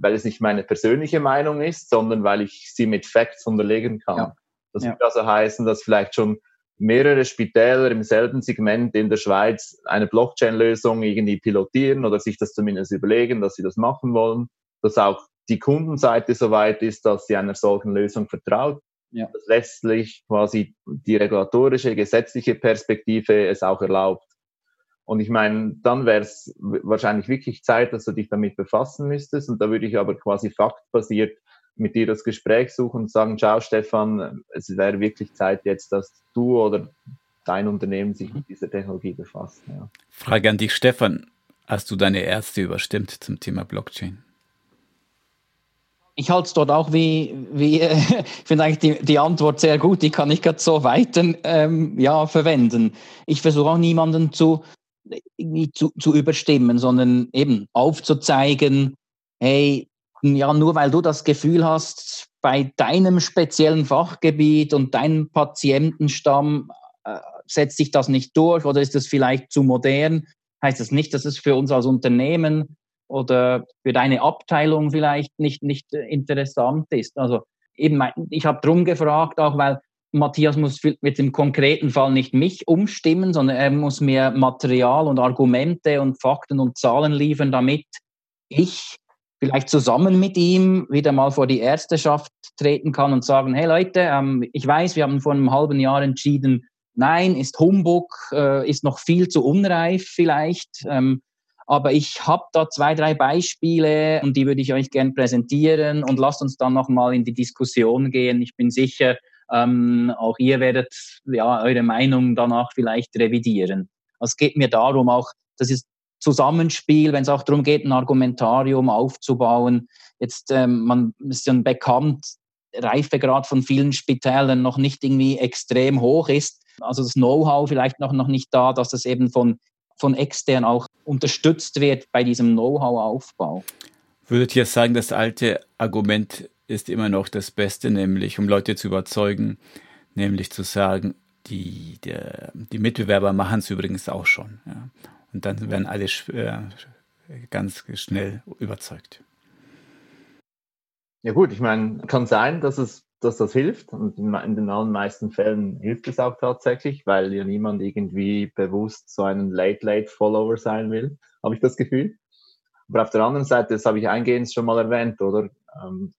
es nicht meine persönliche Meinung ist, sondern weil ich sie mit Facts unterlegen kann. Ja. Das würde also heißen, dass vielleicht schon mehrere Spitäler im selben Segment in der Schweiz eine Blockchain-Lösung irgendwie pilotieren oder sich das zumindest überlegen, dass sie das machen wollen, dass auch die Kundenseite soweit ist, dass sie einer solchen Lösung vertraut, dass letztlich quasi die regulatorische, gesetzliche Perspektive es auch erlaubt. Und ich meine, dann wäre es wahrscheinlich wirklich Zeit, dass du dich damit befassen müsstest. Und da würde ich aber quasi faktbasiert mit dir das Gespräch suchen und sagen, ciao Stefan, es wäre wirklich Zeit jetzt, dass du oder dein Unternehmen sich mit dieser Technologie befasst. Ja. Frage an dich, Stefan, hast du deine Ärzte überstimmt zum Thema Blockchain? Ich halte es dort auch ich finde eigentlich die Antwort sehr gut, die kann ich gerade so weiter verwenden. Ich versuche auch niemanden zu überstimmen, sondern eben aufzuzeigen, hey, ja, nur weil du das Gefühl hast, bei deinem speziellen Fachgebiet und deinem Patientenstamm setzt sich das nicht durch oder ist es vielleicht zu modern, heißt das nicht, dass es für uns als Unternehmen oder für deine Abteilung vielleicht nicht interessant ist. Also eben, ich habe drum gefragt, auch weil Matthias muss mit dem konkreten Fall nicht mich umstimmen, sondern er muss mir Material und Argumente und Fakten und Zahlen liefern, damit ich vielleicht zusammen mit ihm wieder mal vor die Ärzteschaft treten kann und sagen, hey Leute, ich weiß, wir haben vor einem halben Jahr entschieden, nein, ist Humbug, ist noch viel zu unreif vielleicht, aber ich habe da 2-3 Beispiele und die würde ich euch gerne präsentieren und lasst uns dann nochmal in die Diskussion gehen. Ich bin sicher, auch ihr werdet eure Meinung danach vielleicht revidieren. Es geht mir darum, auch das ist Zusammenspiel, wenn es auch darum geht, ein Argumentarium aufzubauen. Jetzt man ist ja bekannt, Reifegrad von vielen Spitälern noch nicht irgendwie extrem hoch ist. Also das Know-how vielleicht noch nicht da, dass das eben von extern auch unterstützt wird bei diesem Know-how-Aufbau. Würdet ihr sagen, das alte Argument ist immer noch das Beste, nämlich um Leute zu überzeugen, nämlich zu sagen, die Mitbewerber machen es übrigens auch schon. Ja. Und dann werden alle ganz schnell überzeugt. Ja gut, ich meine, kann sein, dass das hilft und in den allermeisten Fällen hilft es auch tatsächlich, weil ja niemand irgendwie bewusst so einen Late-Follower sein will, habe ich das Gefühl. Aber auf der anderen Seite, das habe ich eingehend schon mal erwähnt, oder?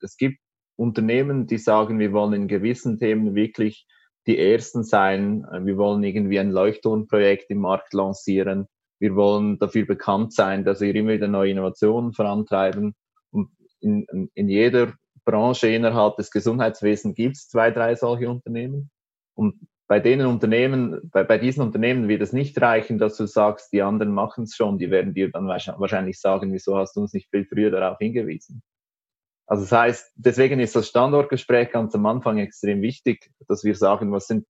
Es gibt Unternehmen, die sagen, wir wollen in gewissen Themen wirklich die Ersten sein, wir wollen irgendwie ein Leuchtturmprojekt im Markt lancieren, wir wollen dafür bekannt sein, dass wir immer wieder neue Innovationen vorantreiben. Und in jeder Branche innerhalb des Gesundheitswesens gibt es 2-3 solche Unternehmen. Und bei diesen Unternehmen wird es nicht reichen, dass du sagst, die anderen machen es schon, die werden dir dann wahrscheinlich sagen, wieso hast du uns nicht viel früher darauf hingewiesen. Also das heißt, deswegen ist das Standortgespräch ganz am Anfang extrem wichtig, dass wir sagen, was sind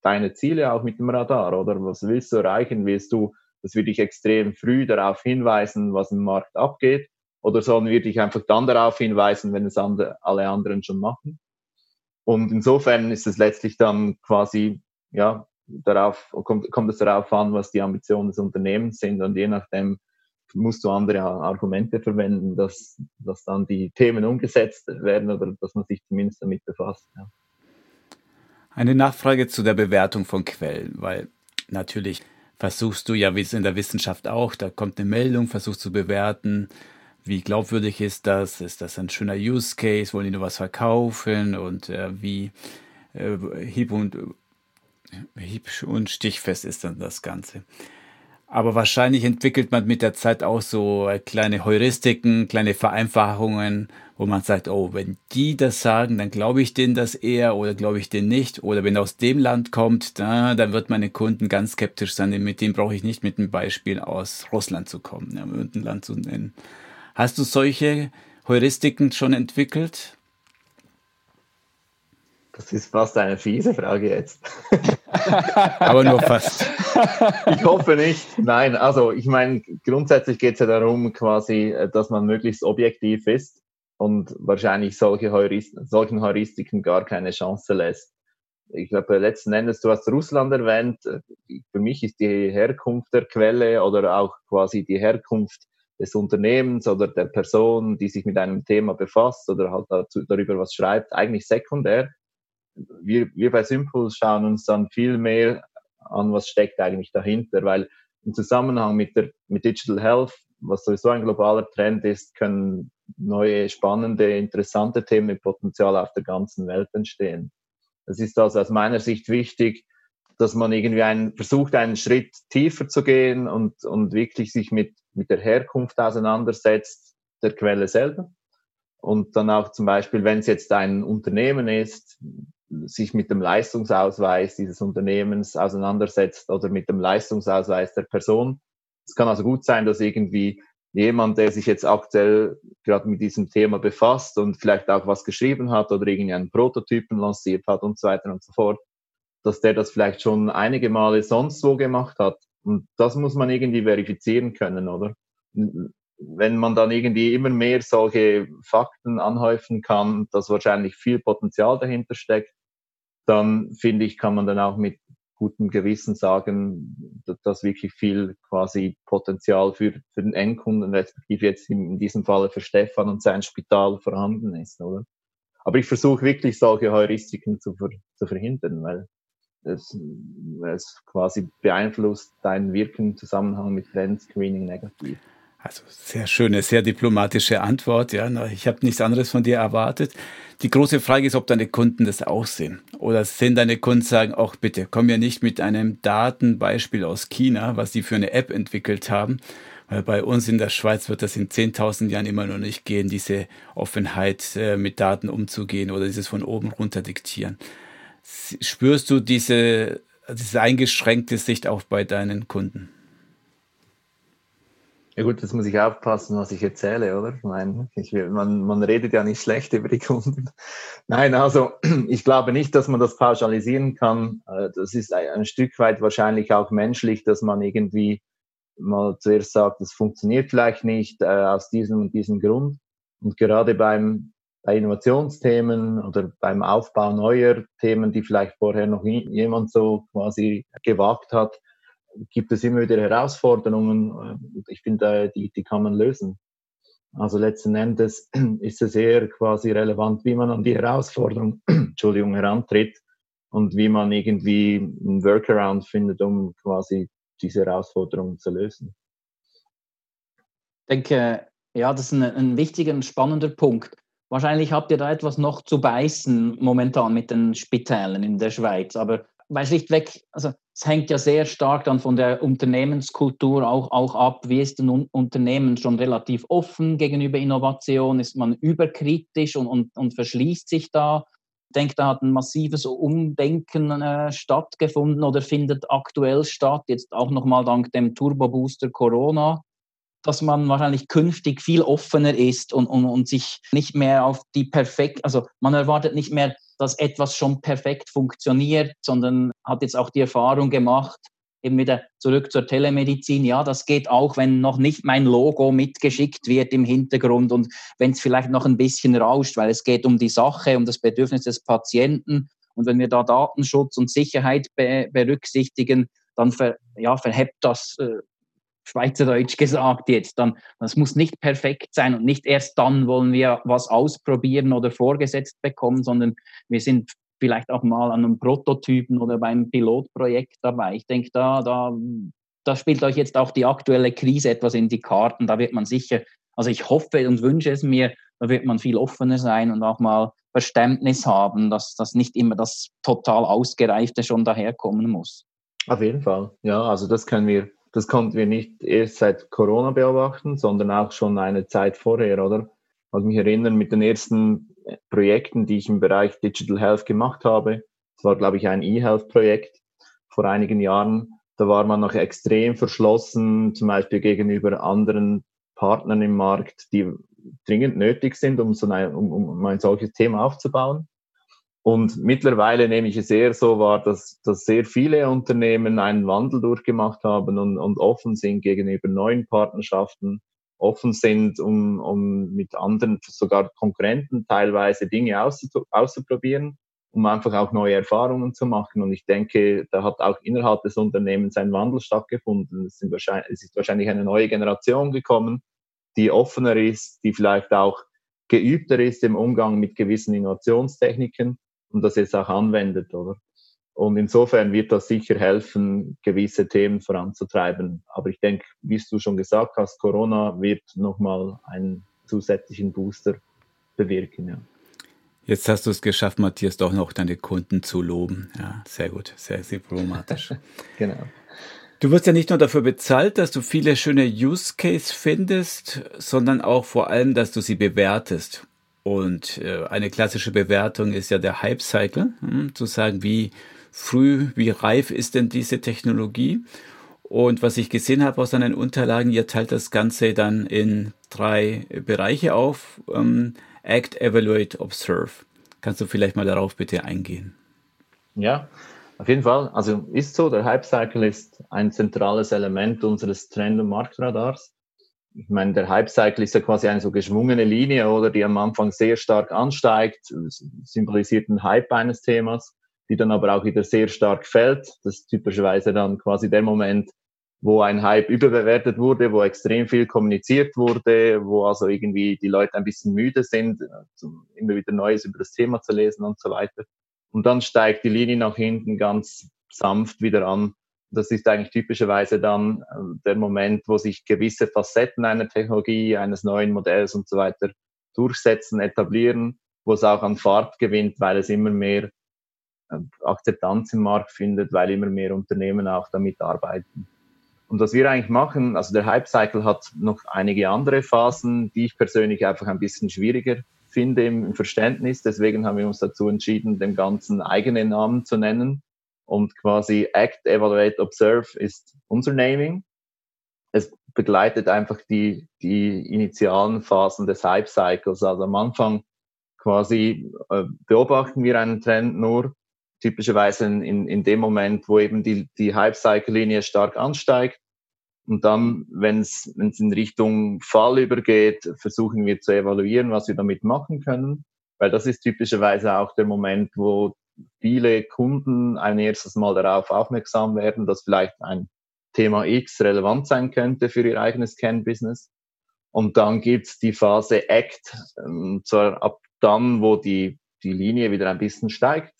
deine Ziele auch mit dem Radar, oder was willst du erreichen? Willst du, dass wir dich extrem früh darauf hinweisen, was im Markt abgeht, oder sollen wir dich einfach dann darauf hinweisen, wenn es alle anderen schon machen? Und insofern ist es letztlich dann quasi, kommt es darauf an, was die Ambitionen des Unternehmens sind, und je nachdem musst du andere Argumente verwenden, dass dann die Themen umgesetzt werden oder dass man sich zumindest damit befasst. Ja. Eine Nachfrage zu der Bewertung von Quellen, weil natürlich versuchst du ja, wie es in der Wissenschaft auch, da kommt eine Meldung, versuchst zu bewerten, wie glaubwürdig ist das ein schöner Use Case, wollen die nur was verkaufen und wie hieb- und stichfest ist dann das Ganze. Aber wahrscheinlich entwickelt man mit der Zeit auch so kleine Heuristiken, kleine Vereinfachungen, wo man sagt, oh, wenn die das sagen, dann glaube ich denen das eher oder glaube ich denen nicht. Oder wenn aus dem Land kommt, dann wird meine Kunden ganz skeptisch sein, denn mit dem brauche ich nicht mit einem Beispiel aus Russland zu kommen, um irgendein Land zu nennen. Hast du solche Heuristiken schon entwickelt? Das ist fast eine fiese Frage jetzt. Aber nur fast. Ich hoffe nicht. Nein, also ich meine, grundsätzlich geht es ja darum, quasi, dass man möglichst objektiv ist und wahrscheinlich solchen Heuristiken gar keine Chance lässt. Ich glaube, letzten Endes, du hast Russland erwähnt, für mich ist die Herkunft der Quelle oder auch quasi die Herkunft des Unternehmens oder der Person, die sich mit einem Thema befasst oder halt darüber was schreibt, eigentlich sekundär. Wir bei Synpulse schauen uns dann viel mehr an, was steckt eigentlich dahinter, weil im Zusammenhang mit Digital Health, was sowieso ein globaler Trend ist, können neue, spannende, interessante Themen mit Potenzial auf der ganzen Welt entstehen. Es ist also aus meiner Sicht wichtig, dass man irgendwie versucht, einen Schritt tiefer zu gehen und wirklich sich mit der Herkunft auseinandersetzt, der Quelle selber. Und dann auch zum Beispiel, wenn es jetzt ein Unternehmen ist, sich mit dem Leistungsausweis dieses Unternehmens auseinandersetzt oder mit dem Leistungsausweis der Person. Es kann also gut sein, dass irgendwie jemand, der sich jetzt aktuell gerade mit diesem Thema befasst und vielleicht auch was geschrieben hat oder irgendwie einen Prototypen lanciert hat und so weiter und so fort, dass der das vielleicht schon einige Male sonst so gemacht hat. Und das muss man irgendwie verifizieren können, oder? Wenn man dann irgendwie immer mehr solche Fakten anhäufen kann, dass wahrscheinlich viel Potenzial dahinter steckt, dann finde ich, kann man dann auch mit gutem Gewissen sagen, dass wirklich viel quasi Potenzial für den Endkunden, respektive jetzt in diesem Fall für Stefan und sein Spital vorhanden ist, oder? Aber ich versuche wirklich solche Heuristiken zu verhindern, weil es quasi beeinflusst deinen Wirken im Zusammenhang mit Trend-Screening negativ. Also sehr schöne, sehr diplomatische Antwort. Ja, ich habe nichts anderes von dir erwartet. Die große Frage ist, ob deine Kunden das auch sehen. Oder sehen deine Kunden, sagen, ach bitte, komm ja nicht mit einem Datenbeispiel aus China, was die für eine App entwickelt haben. Weil bei uns in der Schweiz wird das in 10.000 Jahren immer noch nicht gehen, diese Offenheit mit Daten umzugehen oder dieses von oben runter diktieren. Spürst du diese eingeschränkte Sicht auch bei deinen Kunden? Ja gut, das muss ich aufpassen, was ich erzähle, oder? Nein, man redet ja nicht schlecht über die Kunden. Nein, also ich glaube nicht, dass man das pauschalisieren kann. Das ist ein Stück weit wahrscheinlich auch menschlich, dass man irgendwie mal zuerst sagt, das funktioniert vielleicht nicht aus diesem und diesem Grund. Und gerade bei Innovationsthemen oder beim Aufbau neuer Themen, die vielleicht vorher noch jemand so quasi gewagt hat, gibt es immer wieder Herausforderungen. Ich finde, die kann man lösen. Also letzten Endes ist es eher quasi relevant, wie man an die Herausforderung herantritt und wie man irgendwie einen Workaround findet, um quasi diese Herausforderung zu lösen. Ich denke, ja, das ist ein wichtiger und spannender Punkt. Wahrscheinlich habt ihr da etwas noch zu beißen momentan mit den Spitälern in der Schweiz, aber weil schlichtweg, also es hängt ja sehr stark dann von der Unternehmenskultur auch ab, wie ist ein Unternehmen schon relativ offen gegenüber Innovation, ist man überkritisch und verschließt sich da. Ich denke, da hat ein massives Umdenken stattgefunden oder findet aktuell statt, jetzt auch nochmal dank dem Turbo-Booster Corona, dass man wahrscheinlich künftig viel offener ist und sich nicht mehr auf die perfekt, also man erwartet nicht mehr, dass etwas schon perfekt funktioniert, sondern hat jetzt auch die Erfahrung gemacht, eben wieder zurück zur Telemedizin, ja, das geht auch, wenn noch nicht mein Logo mitgeschickt wird im Hintergrund und wenn es vielleicht noch ein bisschen rauscht, weil es geht um die Sache, um das Bedürfnis des Patienten und wenn wir da Datenschutz und Sicherheit berücksichtigen, dann verhebt das Schweizerdeutsch gesagt jetzt, dann das muss nicht perfekt sein und nicht erst dann wollen wir was ausprobieren oder vorgesetzt bekommen, sondern wir sind vielleicht auch mal an einem Prototypen oder beim Pilotprojekt dabei. Ich denke, da spielt euch jetzt auch die aktuelle Krise etwas in die Karten. Da wird man sicher, also ich hoffe und wünsche es mir, da wird man viel offener sein und auch mal Verständnis haben, dass nicht immer das total Ausgereifte schon daherkommen muss. Auf jeden Fall, ja, also das konnten wir nicht erst seit Corona beobachten, sondern auch schon eine Zeit vorher, oder? Was mich erinnern, mit den ersten Projekten, die ich im Bereich Digital Health gemacht habe, das war, glaube ich, ein E-Health-Projekt vor einigen Jahren, da war man noch extrem verschlossen, zum Beispiel gegenüber anderen Partnern im Markt, die dringend nötig sind, um ein solches Thema aufzubauen. Und mittlerweile nehme ich es eher so wahr, dass sehr viele Unternehmen einen Wandel durchgemacht haben und offen sind gegenüber neuen Partnerschaften, offen sind, um mit anderen, sogar Konkurrenten teilweise Dinge auszuprobieren, um einfach auch neue Erfahrungen zu machen. Und ich denke, da hat auch innerhalb des Unternehmens ein Wandel stattgefunden. Es ist wahrscheinlich eine neue Generation gekommen, die offener ist, die vielleicht auch geübter ist im Umgang mit gewissen Innovationstechniken und das jetzt auch anwendet, oder? Und insofern wird das sicher helfen, gewisse Themen voranzutreiben. Aber ich denke, wie du schon gesagt hast, Corona wird nochmal einen zusätzlichen Booster bewirken, ja. Jetzt hast du es geschafft, Matthias, doch noch deine Kunden zu loben. Ja, sehr gut, sehr, sehr diplomatisch. Genau. Du wirst ja nicht nur dafür bezahlt, dass du viele schöne Use Case findest, sondern auch vor allem, dass du sie bewertest. Und eine klassische Bewertung ist ja der Hype-Cycle, zu sagen, wie früh, wie reif ist denn diese Technologie? Und was ich gesehen habe aus seinen Unterlagen, ihr teilt das Ganze dann in 3 Bereiche auf, Act, Evaluate, Observe. Kannst du vielleicht mal darauf bitte eingehen? Ja, auf jeden Fall. Also ist so, der Hype-Cycle ist ein zentrales Element unseres Trend- und Marktradars. Ich meine, der Hype-Cycle ist ja quasi eine so geschwungene Linie, oder, die am Anfang sehr stark ansteigt, symbolisiert den Hype eines Themas, die dann aber auch wieder sehr stark fällt. Das ist typischerweise dann quasi der Moment, wo ein Hype überbewertet wurde, wo extrem viel kommuniziert wurde, wo also irgendwie die Leute ein bisschen müde sind, immer wieder Neues über das Thema zu lesen und so weiter. Und dann steigt die Linie nach hinten ganz sanft wieder an. Das ist eigentlich typischerweise dann der Moment, wo sich gewisse Facetten einer Technologie, eines neuen Modells und so weiter durchsetzen, etablieren, wo es auch an Fahrt gewinnt, weil es immer mehr Akzeptanz im Markt findet, weil immer mehr Unternehmen auch damit arbeiten. Und was wir eigentlich machen, also der Hype-Cycle hat noch einige andere Phasen, die ich persönlich einfach ein bisschen schwieriger finde im Verständnis. Deswegen haben wir uns dazu entschieden, dem Ganzen eigenen Namen zu nennen. Und quasi Act, Evaluate, Observe ist unser Naming. Es begleitet einfach die initialen Phasen des Hype-Cycles. Also am Anfang quasi beobachten wir einen Trend nur, typischerweise in dem Moment, wo eben die Hype-Cycle-Linie stark ansteigt. Und dann, wenn es in Richtung Fall übergeht, versuchen wir zu evaluieren, was wir damit machen können. Weil das ist typischerweise auch der Moment, wo viele Kunden ein erstes Mal darauf aufmerksam werden, dass vielleicht ein Thema X relevant sein könnte für ihr eigenes Kernbusiness. Und dann gibt's die Phase Act, zwar ab dann, wo die Linie wieder ein bisschen steigt.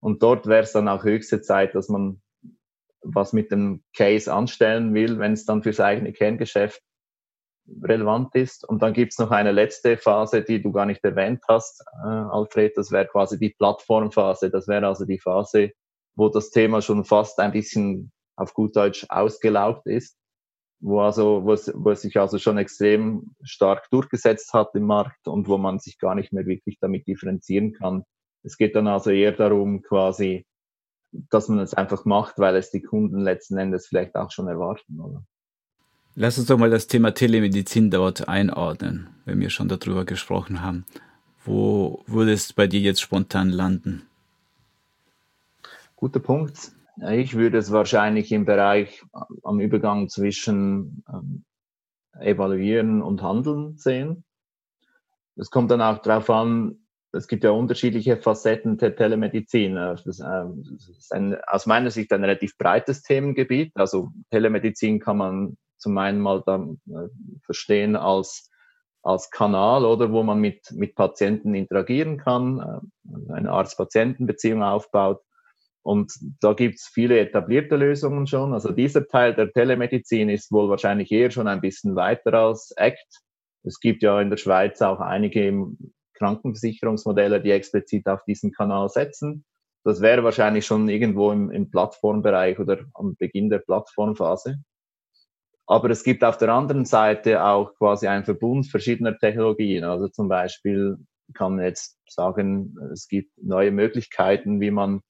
Und dort wäre es dann auch höchste Zeit, dass man was mit dem Case anstellen will, wenn es dann fürs eigene Kerngeschäft relevant ist. Und dann gibt's noch eine letzte Phase, die du gar nicht erwähnt hast, Alfred. Das wäre quasi die Plattformphase. Das wäre also die Phase, wo das Thema schon fast ein bisschen auf gut Deutsch ausgelaugt ist, wo es sich also schon extrem stark durchgesetzt hat im Markt und wo man sich gar nicht mehr wirklich damit differenzieren kann. Es geht dann also eher darum, quasi, dass man es einfach macht, weil es die Kunden letzten Endes vielleicht auch schon erwarten, oder? Lass uns doch mal das Thema Telemedizin dort einordnen, wenn wir schon darüber gesprochen haben. Wo würde es bei dir jetzt spontan landen? Guter Punkt. Ich würde es wahrscheinlich im Bereich am Übergang zwischen Evaluieren und Handeln sehen. Es kommt dann auch darauf an, es gibt ja unterschiedliche Facetten der Telemedizin. Das ist aus meiner Sicht ein relativ breites Themengebiet. Also Telemedizin kann man zum einen mal dann verstehen als Kanal, oder, wo man mit Patienten interagieren kann, eine Arzt-Patienten-Beziehung aufbaut. Und da gibt's viele etablierte Lösungen schon. Also dieser Teil der Telemedizin ist wohl wahrscheinlich eher schon ein bisschen weiter als ACT. Es gibt ja in der Schweiz auch einige Krankenversicherungsmodelle, die explizit auf diesen Kanal setzen. Das wäre wahrscheinlich schon irgendwo im Plattformbereich oder am Beginn der Plattformphase. Aber es gibt auf der anderen Seite auch quasi einen Verbund verschiedener Technologien. Also zum Beispiel kann man jetzt sagen, es gibt neue Möglichkeiten, wie man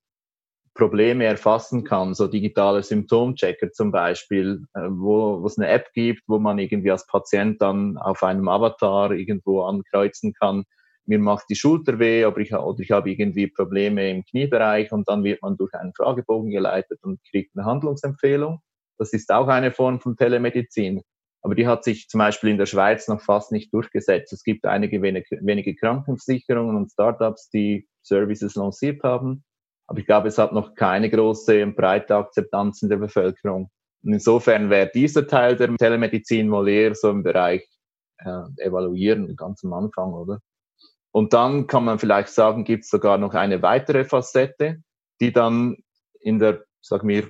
Probleme erfassen kann, so digitale Symptomchecker zum Beispiel, wo es eine App gibt, wo man irgendwie als Patient dann auf einem Avatar irgendwo ankreuzen kann, mir macht die Schulter weh, oder ich habe irgendwie Probleme im Kniebereich, und dann wird man durch einen Fragebogen geleitet und kriegt eine Handlungsempfehlung. Das ist auch eine Form von Telemedizin. Aber die hat sich zum Beispiel in der Schweiz noch fast nicht durchgesetzt. Es gibt einige wenige Krankenversicherungen und Startups, die Services lanciert haben. Aber ich glaube, es hat noch keine große und breite Akzeptanz in der Bevölkerung. Und insofern wäre dieser Teil der Telemedizin wohl eher so im Bereich Evaluieren, ganz am Anfang, oder? Und dann kann man vielleicht sagen, gibt es sogar noch eine weitere Facette, die dann in der, sagen wir,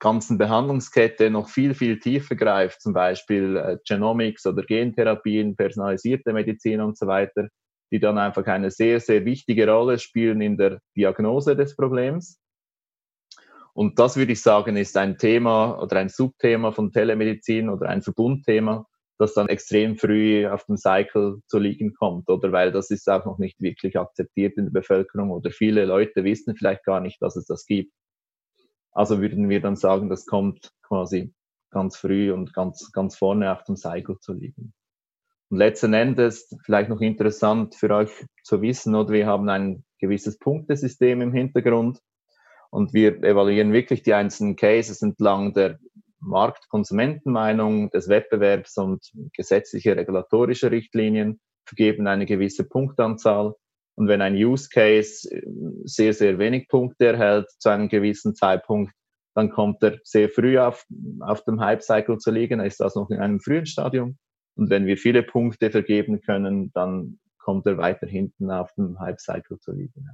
ganzen Behandlungskette noch viel, viel tiefer greift, zum Beispiel Genomics oder Gentherapien, personalisierte Medizin und so weiter, die dann einfach eine sehr, sehr wichtige Rolle spielen in der Diagnose des Problems. Und das, würde ich sagen, ist ein Thema oder ein Subthema von Telemedizin oder ein Verbundthema, das dann extrem früh auf dem Cycle zu liegen kommt, oder? Weil das ist auch noch nicht wirklich akzeptiert in der Bevölkerung oder viele Leute wissen vielleicht gar nicht, dass es das gibt. Also würden wir dann sagen, das kommt quasi ganz früh und ganz vorne auf dem Cycle zu liegen. Und letzten Endes, vielleicht noch interessant für euch zu wissen, oder wir haben ein gewisses Punktesystem im Hintergrund und wir evaluieren wirklich die einzelnen Cases entlang der Marktkonsumentenmeinung, des Wettbewerbs und gesetzliche regulatorische Richtlinien, vergeben eine gewisse Punktanzahl. Und wenn ein Use Case sehr, sehr wenig Punkte erhält zu einem gewissen Zeitpunkt, dann kommt er sehr früh auf dem Hype-Cycle zu liegen, er ist das noch in einem frühen Stadium. Und wenn wir viele Punkte vergeben können, dann kommt er weiter hinten auf dem Hype-Cycle zu liegen.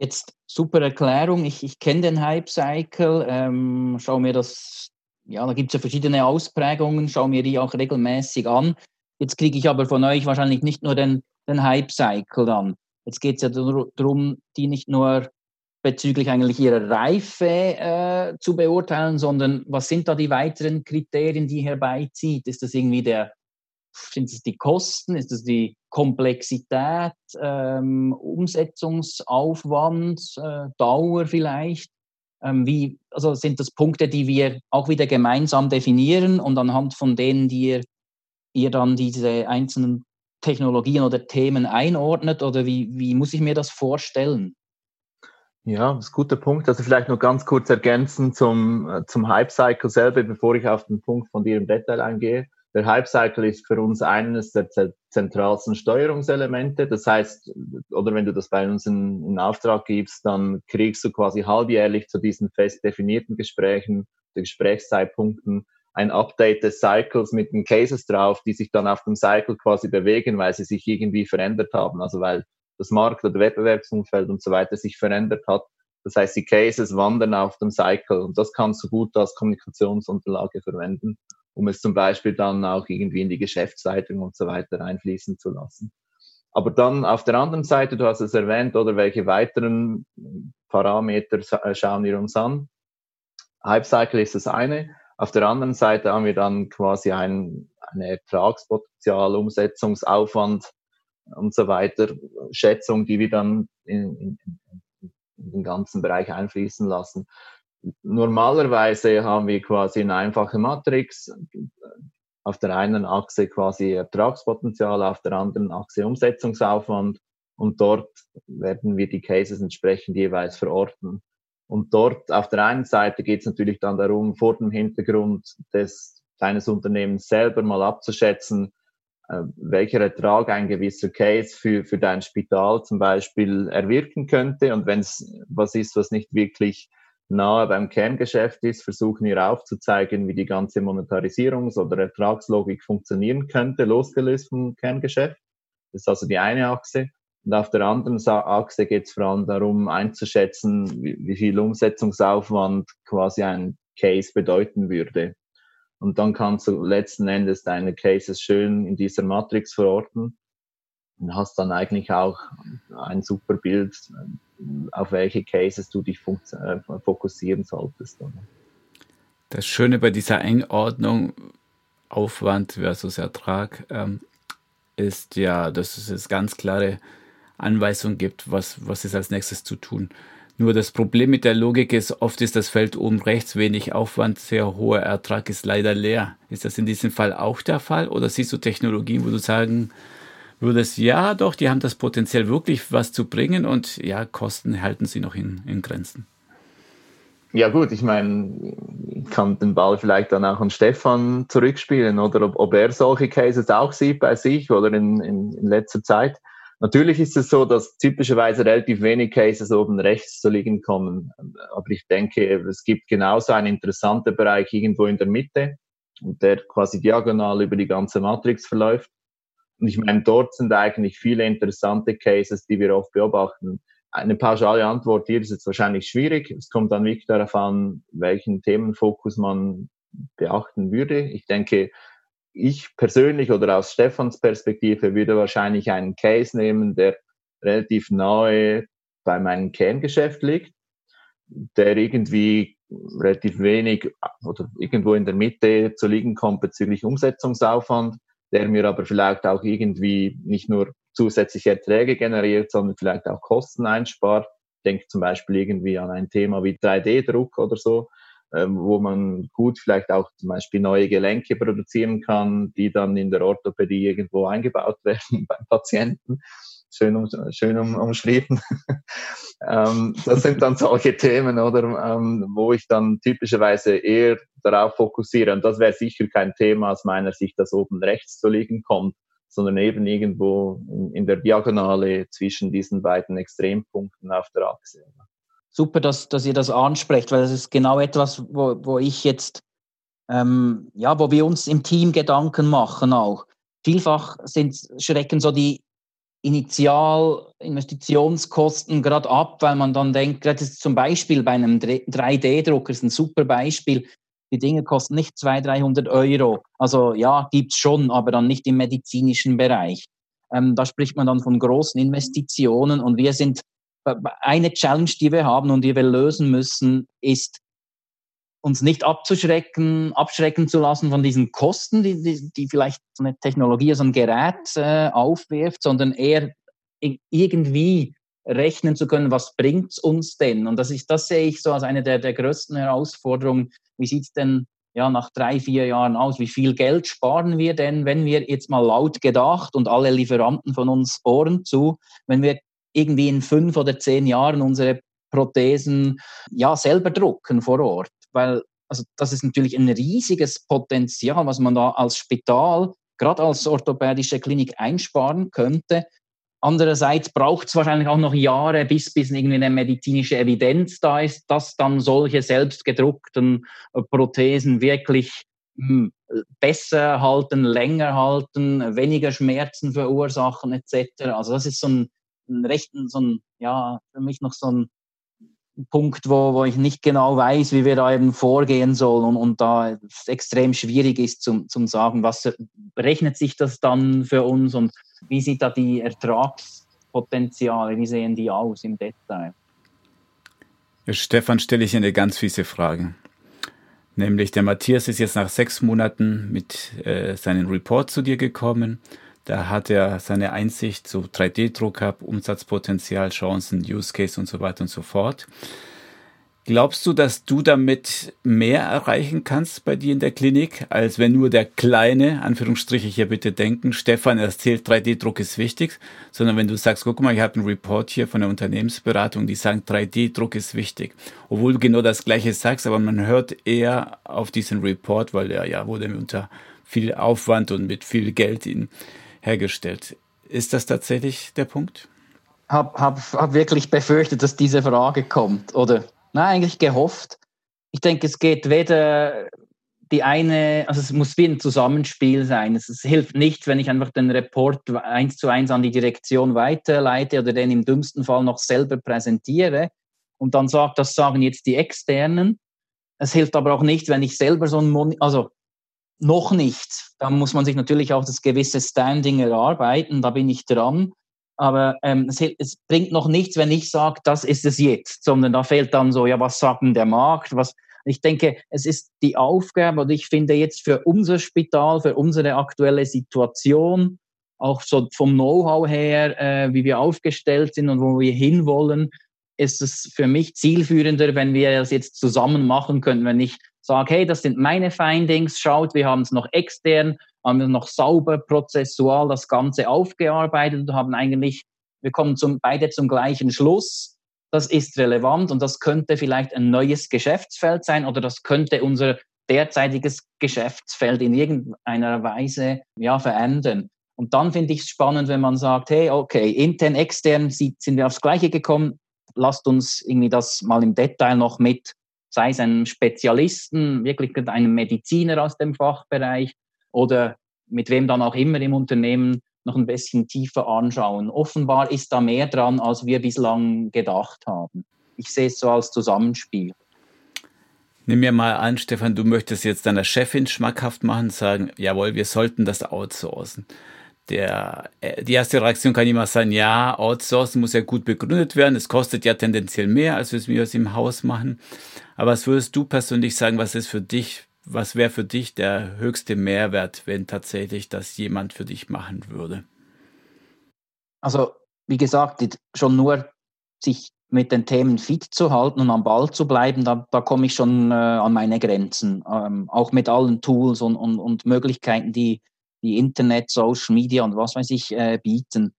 Jetzt super Erklärung, ich kenne den Hype-Cycle, schaue mir das, ja, da gibt es ja verschiedene Ausprägungen, schaue mir die auch regelmäßig an. Jetzt kriege ich aber von euch wahrscheinlich nicht nur den Hype-Cycle an. Jetzt geht es ja darum, die nicht nur bezüglich eigentlich ihrer Reife zu beurteilen, sondern was sind da die weiteren Kriterien, die herbeizieht? Ist das irgendwie sind es die Kosten, ist es die Komplexität, Umsetzungsaufwand, Dauer vielleicht? Also sind das Punkte, die wir auch wieder gemeinsam definieren und anhand von denen, die ihr dann diese einzelnen Technologien oder Themen einordnet? Oder wie muss ich mir das vorstellen? Ja, das ist ein guter Punkt. Also vielleicht noch ganz kurz ergänzen zum Hype-Cycle selber, bevor ich auf den Punkt von dir im Detail eingehe. Der Hype-Cycle ist für uns eines der zentralsten Steuerungselemente. Das heißt, oder wenn du das bei uns in Auftrag gibst, dann kriegst du quasi halbjährlich zu diesen fest definierten Gesprächen, den Gesprächszeitpunkten, ein Update des Cycles mit den Cases drauf, die sich dann auf dem Cycle quasi bewegen, weil sie sich irgendwie verändert haben. Also weil das Markt- oder Wettbewerbsumfeld und so weiter sich verändert hat. Das heißt, die Cases wandern auf dem Cycle und das kannst du gut als Kommunikationsunterlage verwenden, um es zum Beispiel dann auch irgendwie in die Geschäftsleitung und so weiter einfließen zu lassen. Aber dann auf der anderen Seite, du hast es erwähnt, oder welche weiteren Parameter schauen wir uns an? Hype-Cycle ist das eine. Auf der anderen Seite haben wir dann quasi ein Ertragspotenzial, Umsetzungsaufwand und so weiter, Schätzung, die wir dann in den ganzen Bereich einfließen lassen. Normalerweise haben wir quasi eine einfache Matrix, auf der einen Achse quasi Ertragspotenzial, auf der anderen Achse Umsetzungsaufwand und dort werden wir die Cases entsprechend jeweils verorten. Und dort auf der einen Seite geht es natürlich dann darum, vor dem Hintergrund deines Unternehmens selber mal abzuschätzen, welcher Ertrag ein gewisser Case für dein Spital zum Beispiel erwirken könnte. Und wenn es was ist, was nicht wirklich nahe beim Kerngeschäft ist, versuchen wir aufzuzeigen, wie die ganze Monetarisierungs- oder Ertragslogik funktionieren könnte, losgelöst vom Kerngeschäft. Das ist also die eine Achse. Und auf der anderen Achse geht es vor allem darum, einzuschätzen, wie viel Umsetzungsaufwand quasi ein Case bedeuten würde. Und dann kannst du letzten Endes deine Cases schön in dieser Matrix verorten und hast dann eigentlich auch ein super Bild, auf welche Cases du dich fokussieren solltest. Das Schöne bei dieser Einordnung Aufwand versus Ertrag ist ja, dass es ganz klare Anweisungen gibt, was ist als nächstes zu tun. Nur das Problem mit der Logik ist, oft ist das Feld oben rechts, wenig Aufwand, sehr hoher Ertrag ist leider leer. Ist das in diesem Fall auch der Fall? Oder siehst du Technologien, wo du sagen würdest, ja doch, die haben das Potenzial wirklich was zu bringen und ja, Kosten halten sie noch in Grenzen? Ja gut, ich meine, ich kann den Ball vielleicht dann auch an Stefan zurückspielen oder ob er solche Cases auch sieht bei sich oder in letzter Zeit. Natürlich ist es so, dass typischerweise relativ wenig Cases oben rechts zu liegen kommen. Aber ich denke, es gibt genauso einen interessanten Bereich irgendwo in der Mitte und der quasi diagonal über die ganze Matrix verläuft. Und ich meine, dort sind eigentlich viele interessante Cases, die wir oft beobachten. Eine pauschale Antwort hier ist jetzt wahrscheinlich schwierig. Es kommt dann wirklich darauf an, welchen Themenfokus man beachten würde. Ich denke, ich persönlich oder aus Stefans Perspektive würde wahrscheinlich einen Case nehmen, der relativ nahe bei meinem Kerngeschäft liegt, der irgendwie relativ wenig oder irgendwo in der Mitte zu liegen kommt bezüglich Umsetzungsaufwand, der mir aber vielleicht auch irgendwie nicht nur zusätzliche Erträge generiert, sondern vielleicht auch Kosten einspart. Ich denke zum Beispiel irgendwie an ein Thema wie 3D-Druck oder so, wo man gut vielleicht auch zum Beispiel neue Gelenke produzieren kann, die dann in der Orthopädie irgendwo eingebaut werden beim Patienten. Schön umschrieben. Das sind dann solche Themen, oder, wo ich dann typischerweise eher darauf fokussiere. Und das wäre sicher kein Thema aus meiner Sicht, das oben rechts zu liegen kommt, sondern eben irgendwo in der Diagonale zwischen diesen beiden Extrempunkten auf der Achse. Super, dass ihr das ansprecht, weil das ist genau etwas, wo ich jetzt, wo wir uns im Team Gedanken machen auch. Vielfach schrecken so die Initialinvestitionskosten gerade ab, weil man dann denkt, das ist zum Beispiel bei einem 3D-Drucker ist ein super Beispiel, die Dinge kosten nicht 200-300 €. Also ja, gibt es schon, aber dann nicht im medizinischen Bereich. Da spricht man dann von großen Investitionen und wir sind, eine Challenge, die wir haben und die wir lösen müssen, ist, uns nicht abschrecken zu lassen von diesen Kosten, die vielleicht so eine Technologie, so ein Gerät aufwirft, sondern eher irgendwie rechnen zu können, was bringt es uns denn? Und das sehe ich so als eine der größten Herausforderungen. Wie sieht es denn nach 3-4 Jahren aus? Wie viel Geld sparen wir denn, wenn wir jetzt mal laut gedacht und alle Lieferanten von uns Ohren zu, wenn wir irgendwie in 5 oder 10 Jahren unsere Prothesen selber drucken vor Ort? Weil das ist natürlich ein riesiges Potenzial, was man da als Spital, gerade als orthopädische Klinik einsparen könnte. Andererseits braucht es wahrscheinlich auch noch Jahre, bis irgendwie eine medizinische Evidenz da ist, dass dann solche selbstgedruckten Prothesen wirklich besser halten, länger halten, weniger Schmerzen verursachen etc. Also das ist für mich noch so ein Punkt, wo ich nicht genau weiß, wie wir da eben vorgehen sollen und da es extrem schwierig ist zum sagen, was rechnet sich das dann für uns und wie sieht da die Ertragspotenziale, wie sehen die aus im Detail? Ja, Stefan, stelle ich eine ganz fiese Frage. Nämlich der Matthias ist jetzt nach 6 Monaten mit seinem Report zu dir gekommen. Da hat er seine Einsicht zu 3D-Druck, Umsatzpotenzial, Chancen, Use Case und so weiter und so fort. Glaubst du, dass du damit mehr erreichen kannst bei dir in der Klinik, als wenn nur der kleine, Anführungsstriche hier bitte denken, Stefan erzählt, 3D-Druck ist wichtig, sondern wenn du sagst, guck mal, ich habe einen Report hier von der Unternehmensberatung, die sagen, 3D-Druck ist wichtig. Obwohl du genau das Gleiche sagst, aber man hört eher auf diesen Report, weil er wurde unter viel Aufwand und mit viel Geld hergestellt. Ist das tatsächlich der Punkt? Ich habe wirklich befürchtet, dass diese Frage kommt, oder? Nein, eigentlich gehofft. Ich denke, es geht weder es muss wie ein Zusammenspiel sein. Es hilft nicht, wenn ich einfach den Report 1:1 an die Direktion weiterleite oder den im dümmsten Fall noch selber präsentiere und dann sagt, das sagen jetzt die Externen. Es hilft aber auch nicht, wenn ich selber so ein noch nicht. Da muss man sich natürlich auch das gewisse Standing erarbeiten, da bin ich dran. Aber es bringt noch nichts, wenn ich sage, das ist es jetzt, sondern da fehlt dann so, was sagt denn der Markt? Ich denke, es ist die Aufgabe, und ich finde jetzt für unser Spital, für unsere aktuelle Situation, auch so vom Know-how her, wie wir aufgestellt sind und wo wir hinwollen, ist es für mich zielführender, wenn wir das jetzt zusammen machen können, wenn ich sage, hey, das sind meine Findings, schaut, wir haben es noch extern, haben wir noch sauber prozessual das Ganze aufgearbeitet und haben eigentlich, wir kommen beide zum gleichen Schluss, das ist relevant und das könnte vielleicht ein neues Geschäftsfeld sein oder das könnte unser derzeitiges Geschäftsfeld in irgendeiner Weise verändern. Und dann finde ich es spannend, wenn man sagt, hey, okay, intern, extern sind wir aufs Gleiche gekommen, lasst uns irgendwie das mal im Detail noch mit, sei es einem Spezialisten, wirklich einem Mediziner aus dem Fachbereich oder mit wem dann auch immer im Unternehmen noch ein bisschen tiefer anschauen. Offenbar ist da mehr dran, als wir bislang gedacht haben. Ich sehe es so als Zusammenspiel. Nimm mir mal an, Stefan, du möchtest jetzt deiner Chefin schmackhaft machen, sagen, jawohl, wir sollten das outsourcen. Die erste Reaktion kann immer sein, ja, Outsourcen muss ja gut begründet werden, es kostet ja tendenziell mehr, als wir es im Haus machen. Aber was würdest du persönlich sagen, was wäre für dich der höchste Mehrwert, wenn tatsächlich das jemand für dich machen würde? Also, wie gesagt, schon nur sich mit den Themen fit zu halten und am Ball zu bleiben, da komme ich schon an meine Grenzen. Auch mit allen Tools und Möglichkeiten, die Internet, Social Media und was weiß ich bieten.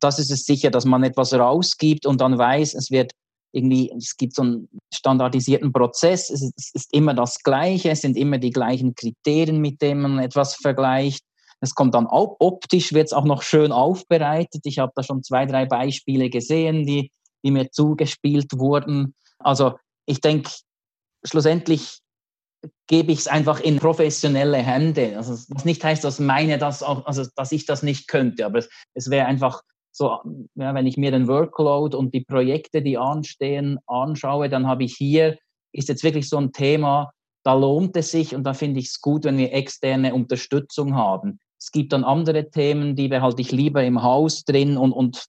Das ist es sicher, dass man etwas rausgibt und dann weiß, es gibt so einen standardisierten Prozess, es ist immer das Gleiche, es sind immer die gleichen Kriterien, mit denen man etwas vergleicht. Es kommt dann auch optisch, wird es auch noch schön aufbereitet. Ich habe da schon 2-3 Beispiele gesehen, die mir zugespielt wurden. Also ich denke, schlussendlich gebe ich es einfach in professionelle Hände. Also was nicht heißt, dass ich das nicht könnte, aber es wäre einfach so, ja, wenn ich mir den Workload und die Projekte, die anstehen, anschaue, dann ist jetzt wirklich so ein Thema, da lohnt es sich und da finde ich es gut, wenn wir externe Unterstützung haben. Es gibt dann andere Themen, die behalte ich lieber im Haus drin und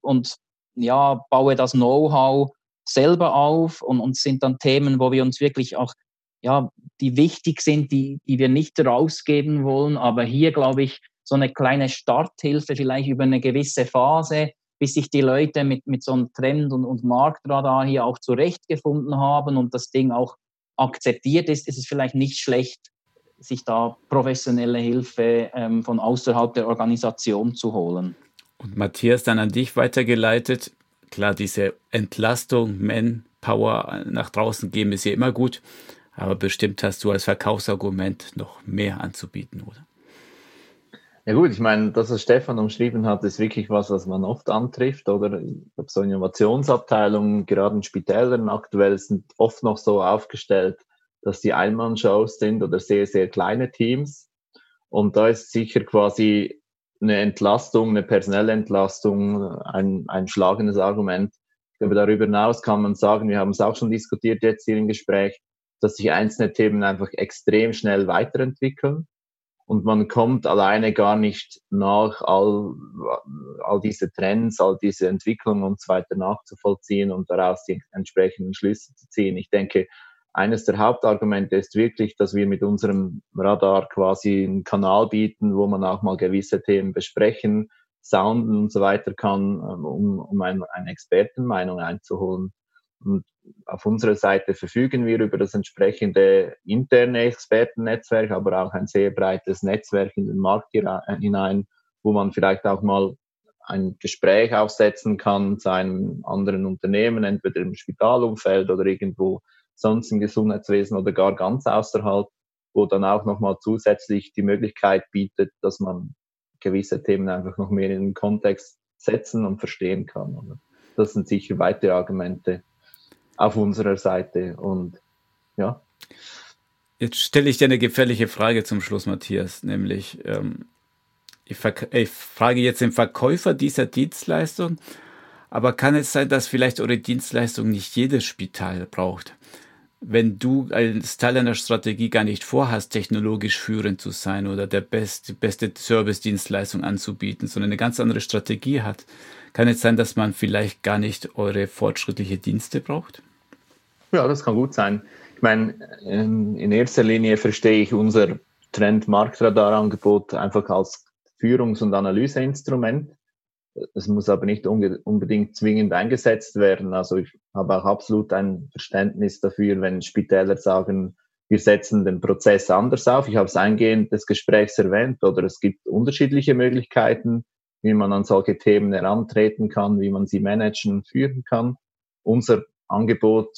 baue das Know-how selber auf und sind dann Themen, wo wir uns wirklich auch, ja, die wichtig sind, die wir nicht rausgeben wollen. Aber hier, glaube ich, so eine kleine Starthilfe vielleicht über eine gewisse Phase, bis sich die Leute mit so einem Trend- und Marktradar hier auch zurechtgefunden haben und das Ding auch akzeptiert ist, ist es vielleicht nicht schlecht, sich da professionelle Hilfe von außerhalb der Organisation zu holen. Und Matthias, dann an dich weitergeleitet. Klar, diese Entlastung, Manpower nach draußen geben ist ja immer gut. Aber bestimmt hast du als Verkaufsargument noch mehr anzubieten, oder? Ja gut, ich meine, das, was Stefan umschrieben hat, ist wirklich was man oft antrifft, oder? Ich glaube, so Innovationsabteilungen, gerade in Spitälern aktuell, sind oft noch so aufgestellt, dass die Einmannshows sind oder sehr, sehr kleine Teams. Und da ist sicher quasi eine Entlastung, eine personelle Entlastung, ein schlagendes Argument. Ich glaube, darüber hinaus kann man sagen, wir haben es auch schon diskutiert jetzt hier im Gespräch, dass sich einzelne Themen einfach extrem schnell weiterentwickeln und man kommt alleine gar nicht nach, all diese Trends, all diese Entwicklungen und so weiter nachzuvollziehen und daraus die entsprechenden Schlüsse zu ziehen. Ich denke, eines der Hauptargumente ist wirklich, dass wir mit unserem Radar quasi einen Kanal bieten, wo man auch mal gewisse Themen besprechen, sounden und so weiter kann, um eine Expertenmeinung einzuholen. Und auf unserer Seite verfügen wir über das entsprechende interne Expertennetzwerk, aber auch ein sehr breites Netzwerk in den Markt hinein, wo man vielleicht auch mal ein Gespräch aufsetzen kann zu einem anderen Unternehmen, entweder im Spitalumfeld oder irgendwo sonst im Gesundheitswesen oder gar ganz außerhalb, wo dann auch nochmal zusätzlich die Möglichkeit bietet, dass man gewisse Themen einfach noch mehr in den Kontext setzen und verstehen kann. Oder? Das sind sicher weitere Argumente auf unserer Seite und ja. Jetzt stelle ich dir eine gefährliche Frage zum Schluss, Matthias, nämlich ich frage jetzt den Verkäufer dieser Dienstleistung, aber kann es sein, dass vielleicht eure Dienstleistung nicht jedes Spital braucht? Wenn du als Teil einer Strategie gar nicht vorhast, technologisch führend zu sein oder die beste Service-Dienstleistung anzubieten, sondern eine ganz andere Strategie hat, kann es sein, dass man vielleicht gar nicht eure fortschrittliche Dienste braucht? Ja, das kann gut sein. Ich meine, in erster Linie verstehe ich unser Trend-Marktradar-Angebot einfach als Führungs- und Analyseinstrument. Es muss aber nicht unbedingt zwingend eingesetzt werden. Also ich habe auch absolut ein Verständnis dafür, wenn Spitäler sagen, wir setzen den Prozess anders auf. Ich habe es eingehend des Gesprächs erwähnt, oder es gibt unterschiedliche Möglichkeiten, wie man an solche Themen herantreten kann, wie man sie managen und führen kann. Unser Angebot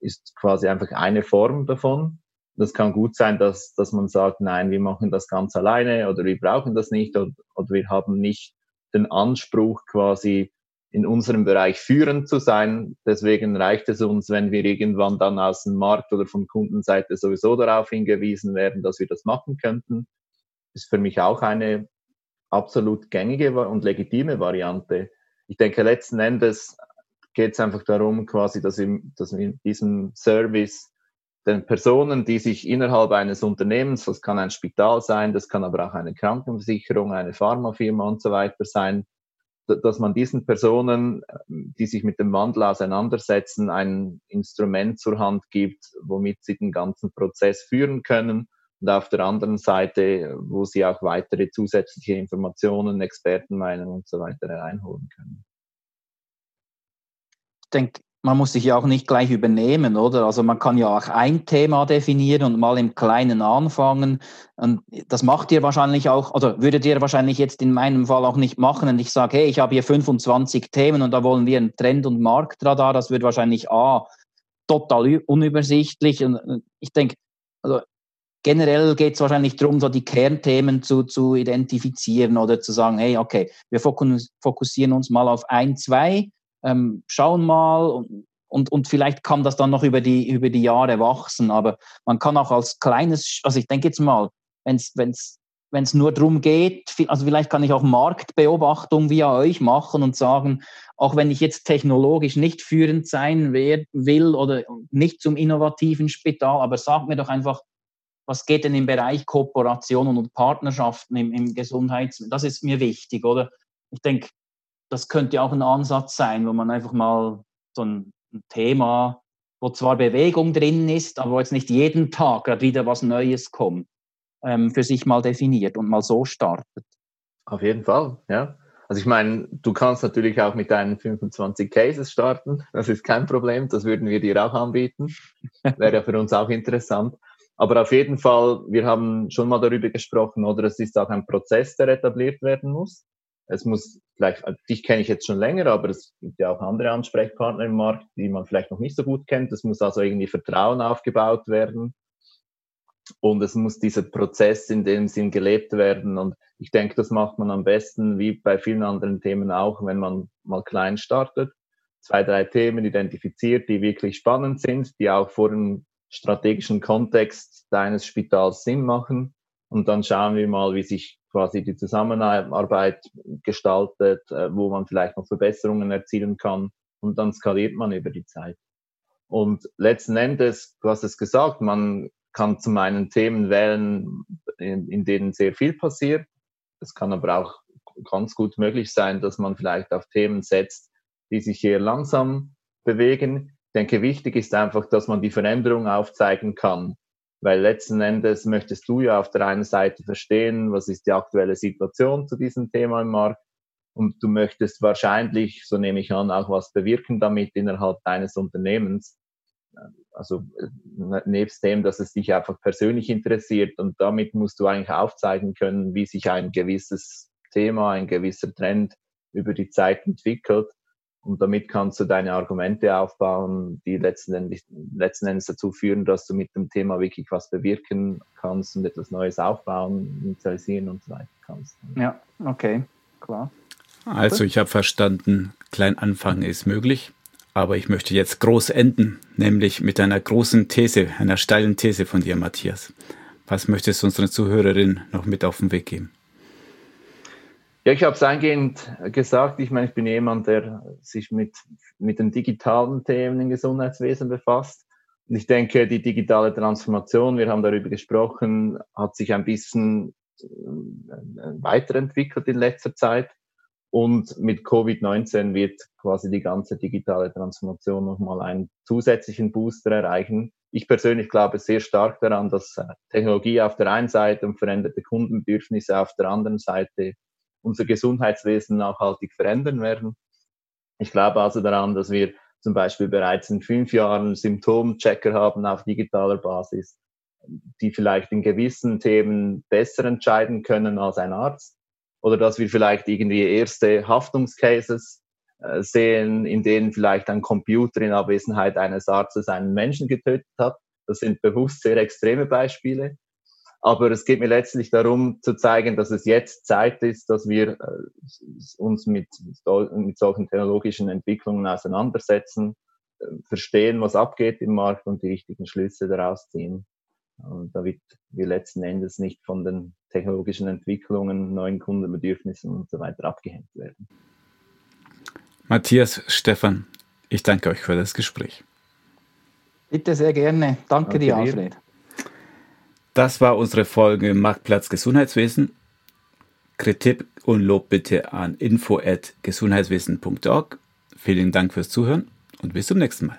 ist quasi einfach eine Form davon. Das kann gut sein, dass man sagt, nein, wir machen das ganz alleine oder wir brauchen das nicht oder wir haben nicht den Anspruch, quasi in unserem Bereich führend zu sein. Deswegen reicht es uns, wenn wir irgendwann dann aus dem Markt oder von Kundenseite sowieso darauf hingewiesen werden, dass wir das machen könnten. Ist für mich auch eine absolut gängige und legitime Variante. Ich denke, letzten Endes geht es einfach darum, quasi, dass wir diesem Service den Personen, die sich innerhalb eines Unternehmens, das kann ein Spital sein, das kann aber auch eine Krankenversicherung, eine Pharmafirma und so weiter sein, dass man diesen Personen, die sich mit dem Wandel auseinandersetzen, ein Instrument zur Hand gibt, womit sie den ganzen Prozess führen können. Und auf der anderen Seite, wo sie auch weitere zusätzliche Informationen, Expertenmeinungen und so weiter reinholen können. Ich denke, man muss sich ja auch nicht gleich übernehmen, oder? Also man kann ja auch ein Thema definieren und mal im Kleinen anfangen. Und das macht ihr wahrscheinlich auch, oder würdet ihr wahrscheinlich jetzt in meinem Fall auch nicht machen, wenn ich sage, hey, ich habe hier 25 Themen und da wollen wir einen Trend- und Marktradar. Das wird wahrscheinlich total unübersichtlich. Und ich denke, also generell geht es wahrscheinlich darum, so die Kernthemen zu identifizieren oder zu sagen, hey, okay, wir fokussieren uns mal auf ein, zwei, schauen mal und vielleicht kann das dann noch über die Jahre wachsen, aber man kann auch als kleines, also ich denke jetzt mal, wenn es nur darum geht, also vielleicht kann ich auch Marktbeobachtung via euch machen und sagen, auch wenn ich jetzt technologisch nicht führend sein will oder nicht zum innovativen Spital, aber sag mir doch einfach, was geht denn im Bereich Kooperationen und Partnerschaften im Gesundheitswesen, das ist mir wichtig, oder? Ich denke, das könnte auch ein Ansatz sein, wo man einfach mal so ein Thema, wo zwar Bewegung drin ist, aber wo jetzt nicht jeden Tag gerade wieder was Neues kommt, für sich mal definiert und mal so startet. Auf jeden Fall, ja. Also ich meine, du kannst natürlich auch mit deinen 25 Cases starten, das ist kein Problem, das würden wir dir auch anbieten, wäre ja für uns auch interessant. Aber auf jeden Fall, wir haben schon mal darüber gesprochen, oder es ist auch ein Prozess, der etabliert werden muss. Es muss vielleicht, dich kenne ich jetzt schon länger, aber es gibt ja auch andere Ansprechpartner im Markt, die man vielleicht noch nicht so gut kennt. Es muss also irgendwie Vertrauen aufgebaut werden und es muss dieser Prozess in dem Sinn gelebt werden. Und ich denke, das macht man am besten, wie bei vielen anderen Themen auch, wenn man mal klein startet, 2, 3 Themen identifiziert, die wirklich spannend sind, die auch vor dem strategischen Kontext deines Spitals Sinn machen. Und dann schauen wir mal, wie sich quasi die Zusammenarbeit gestaltet, wo man vielleicht noch Verbesserungen erzielen kann. Und dann skaliert man über die Zeit. Und letzten Endes, du hast es gesagt, man kann zum einen Themen wählen, in denen sehr viel passiert. Es kann aber auch ganz gut möglich sein, dass man vielleicht auf Themen setzt, die sich eher langsam bewegen. Ich denke, wichtig ist einfach, dass man die Veränderung aufzeigen kann. Weil letzten Endes möchtest du ja auf der einen Seite verstehen, was ist die aktuelle Situation zu diesem Thema im Markt, und du möchtest wahrscheinlich, so nehme ich an, auch was bewirken damit innerhalb deines Unternehmens. Also nebst dem, dass es dich einfach persönlich interessiert, und damit musst du eigentlich aufzeigen können, wie sich ein gewisses Thema, ein gewisser Trend über die Zeit entwickelt. Und damit kannst du deine Argumente aufbauen, die letzten Endes dazu führen, dass du mit dem Thema wirklich was bewirken kannst und etwas Neues aufbauen, initialisieren und so weiter kannst. Ja, okay, klar. Also ich habe verstanden, klein anfangen ist möglich, aber ich möchte jetzt groß enden, nämlich mit einer großen These, einer steilen These von dir, Matthias. Was möchtest du unseren Zuhörerinnen noch mit auf den Weg geben? Ja, ich habe es eingehend gesagt. Ich meine, ich bin jemand, der sich mit den digitalen Themen im Gesundheitswesen befasst. Und ich denke, die digitale Transformation, wir haben darüber gesprochen, hat sich ein bisschen weiterentwickelt in letzter Zeit. Und mit Covid-19 wird quasi die ganze digitale Transformation nochmal einen zusätzlichen Booster erreichen. Ich persönlich glaube sehr stark daran, dass Technologie auf der einen Seite und veränderte Kundenbedürfnisse auf der anderen Seite unser Gesundheitswesen nachhaltig verändern werden. Ich glaube also daran, dass wir zum Beispiel bereits in 5 Jahren Symptomchecker haben auf digitaler Basis, die vielleicht in gewissen Themen besser entscheiden können als ein Arzt, oder dass wir vielleicht irgendwie erste Haftungscases sehen, in denen vielleicht ein Computer in Abwesenheit eines Arztes einen Menschen getötet hat. Das sind bewusst sehr extreme Beispiele. Aber es geht mir letztlich darum, zu zeigen, dass es jetzt Zeit ist, dass wir uns mit solchen technologischen Entwicklungen auseinandersetzen, verstehen, was abgeht im Markt, und die richtigen Schlüsse daraus ziehen. Und damit wir letzten Endes nicht von den technologischen Entwicklungen, neuen Kundenbedürfnissen und so weiter abgehängt werden. Matthias, Stefan, ich danke euch für das Gespräch. Bitte sehr gerne. Danke dir, Alfred. Das war unsere Folge Marktplatz Gesundheitswesen. Kritik und Lob bitte an info@gesundheitswesen.org. Vielen Dank fürs Zuhören und bis zum nächsten Mal.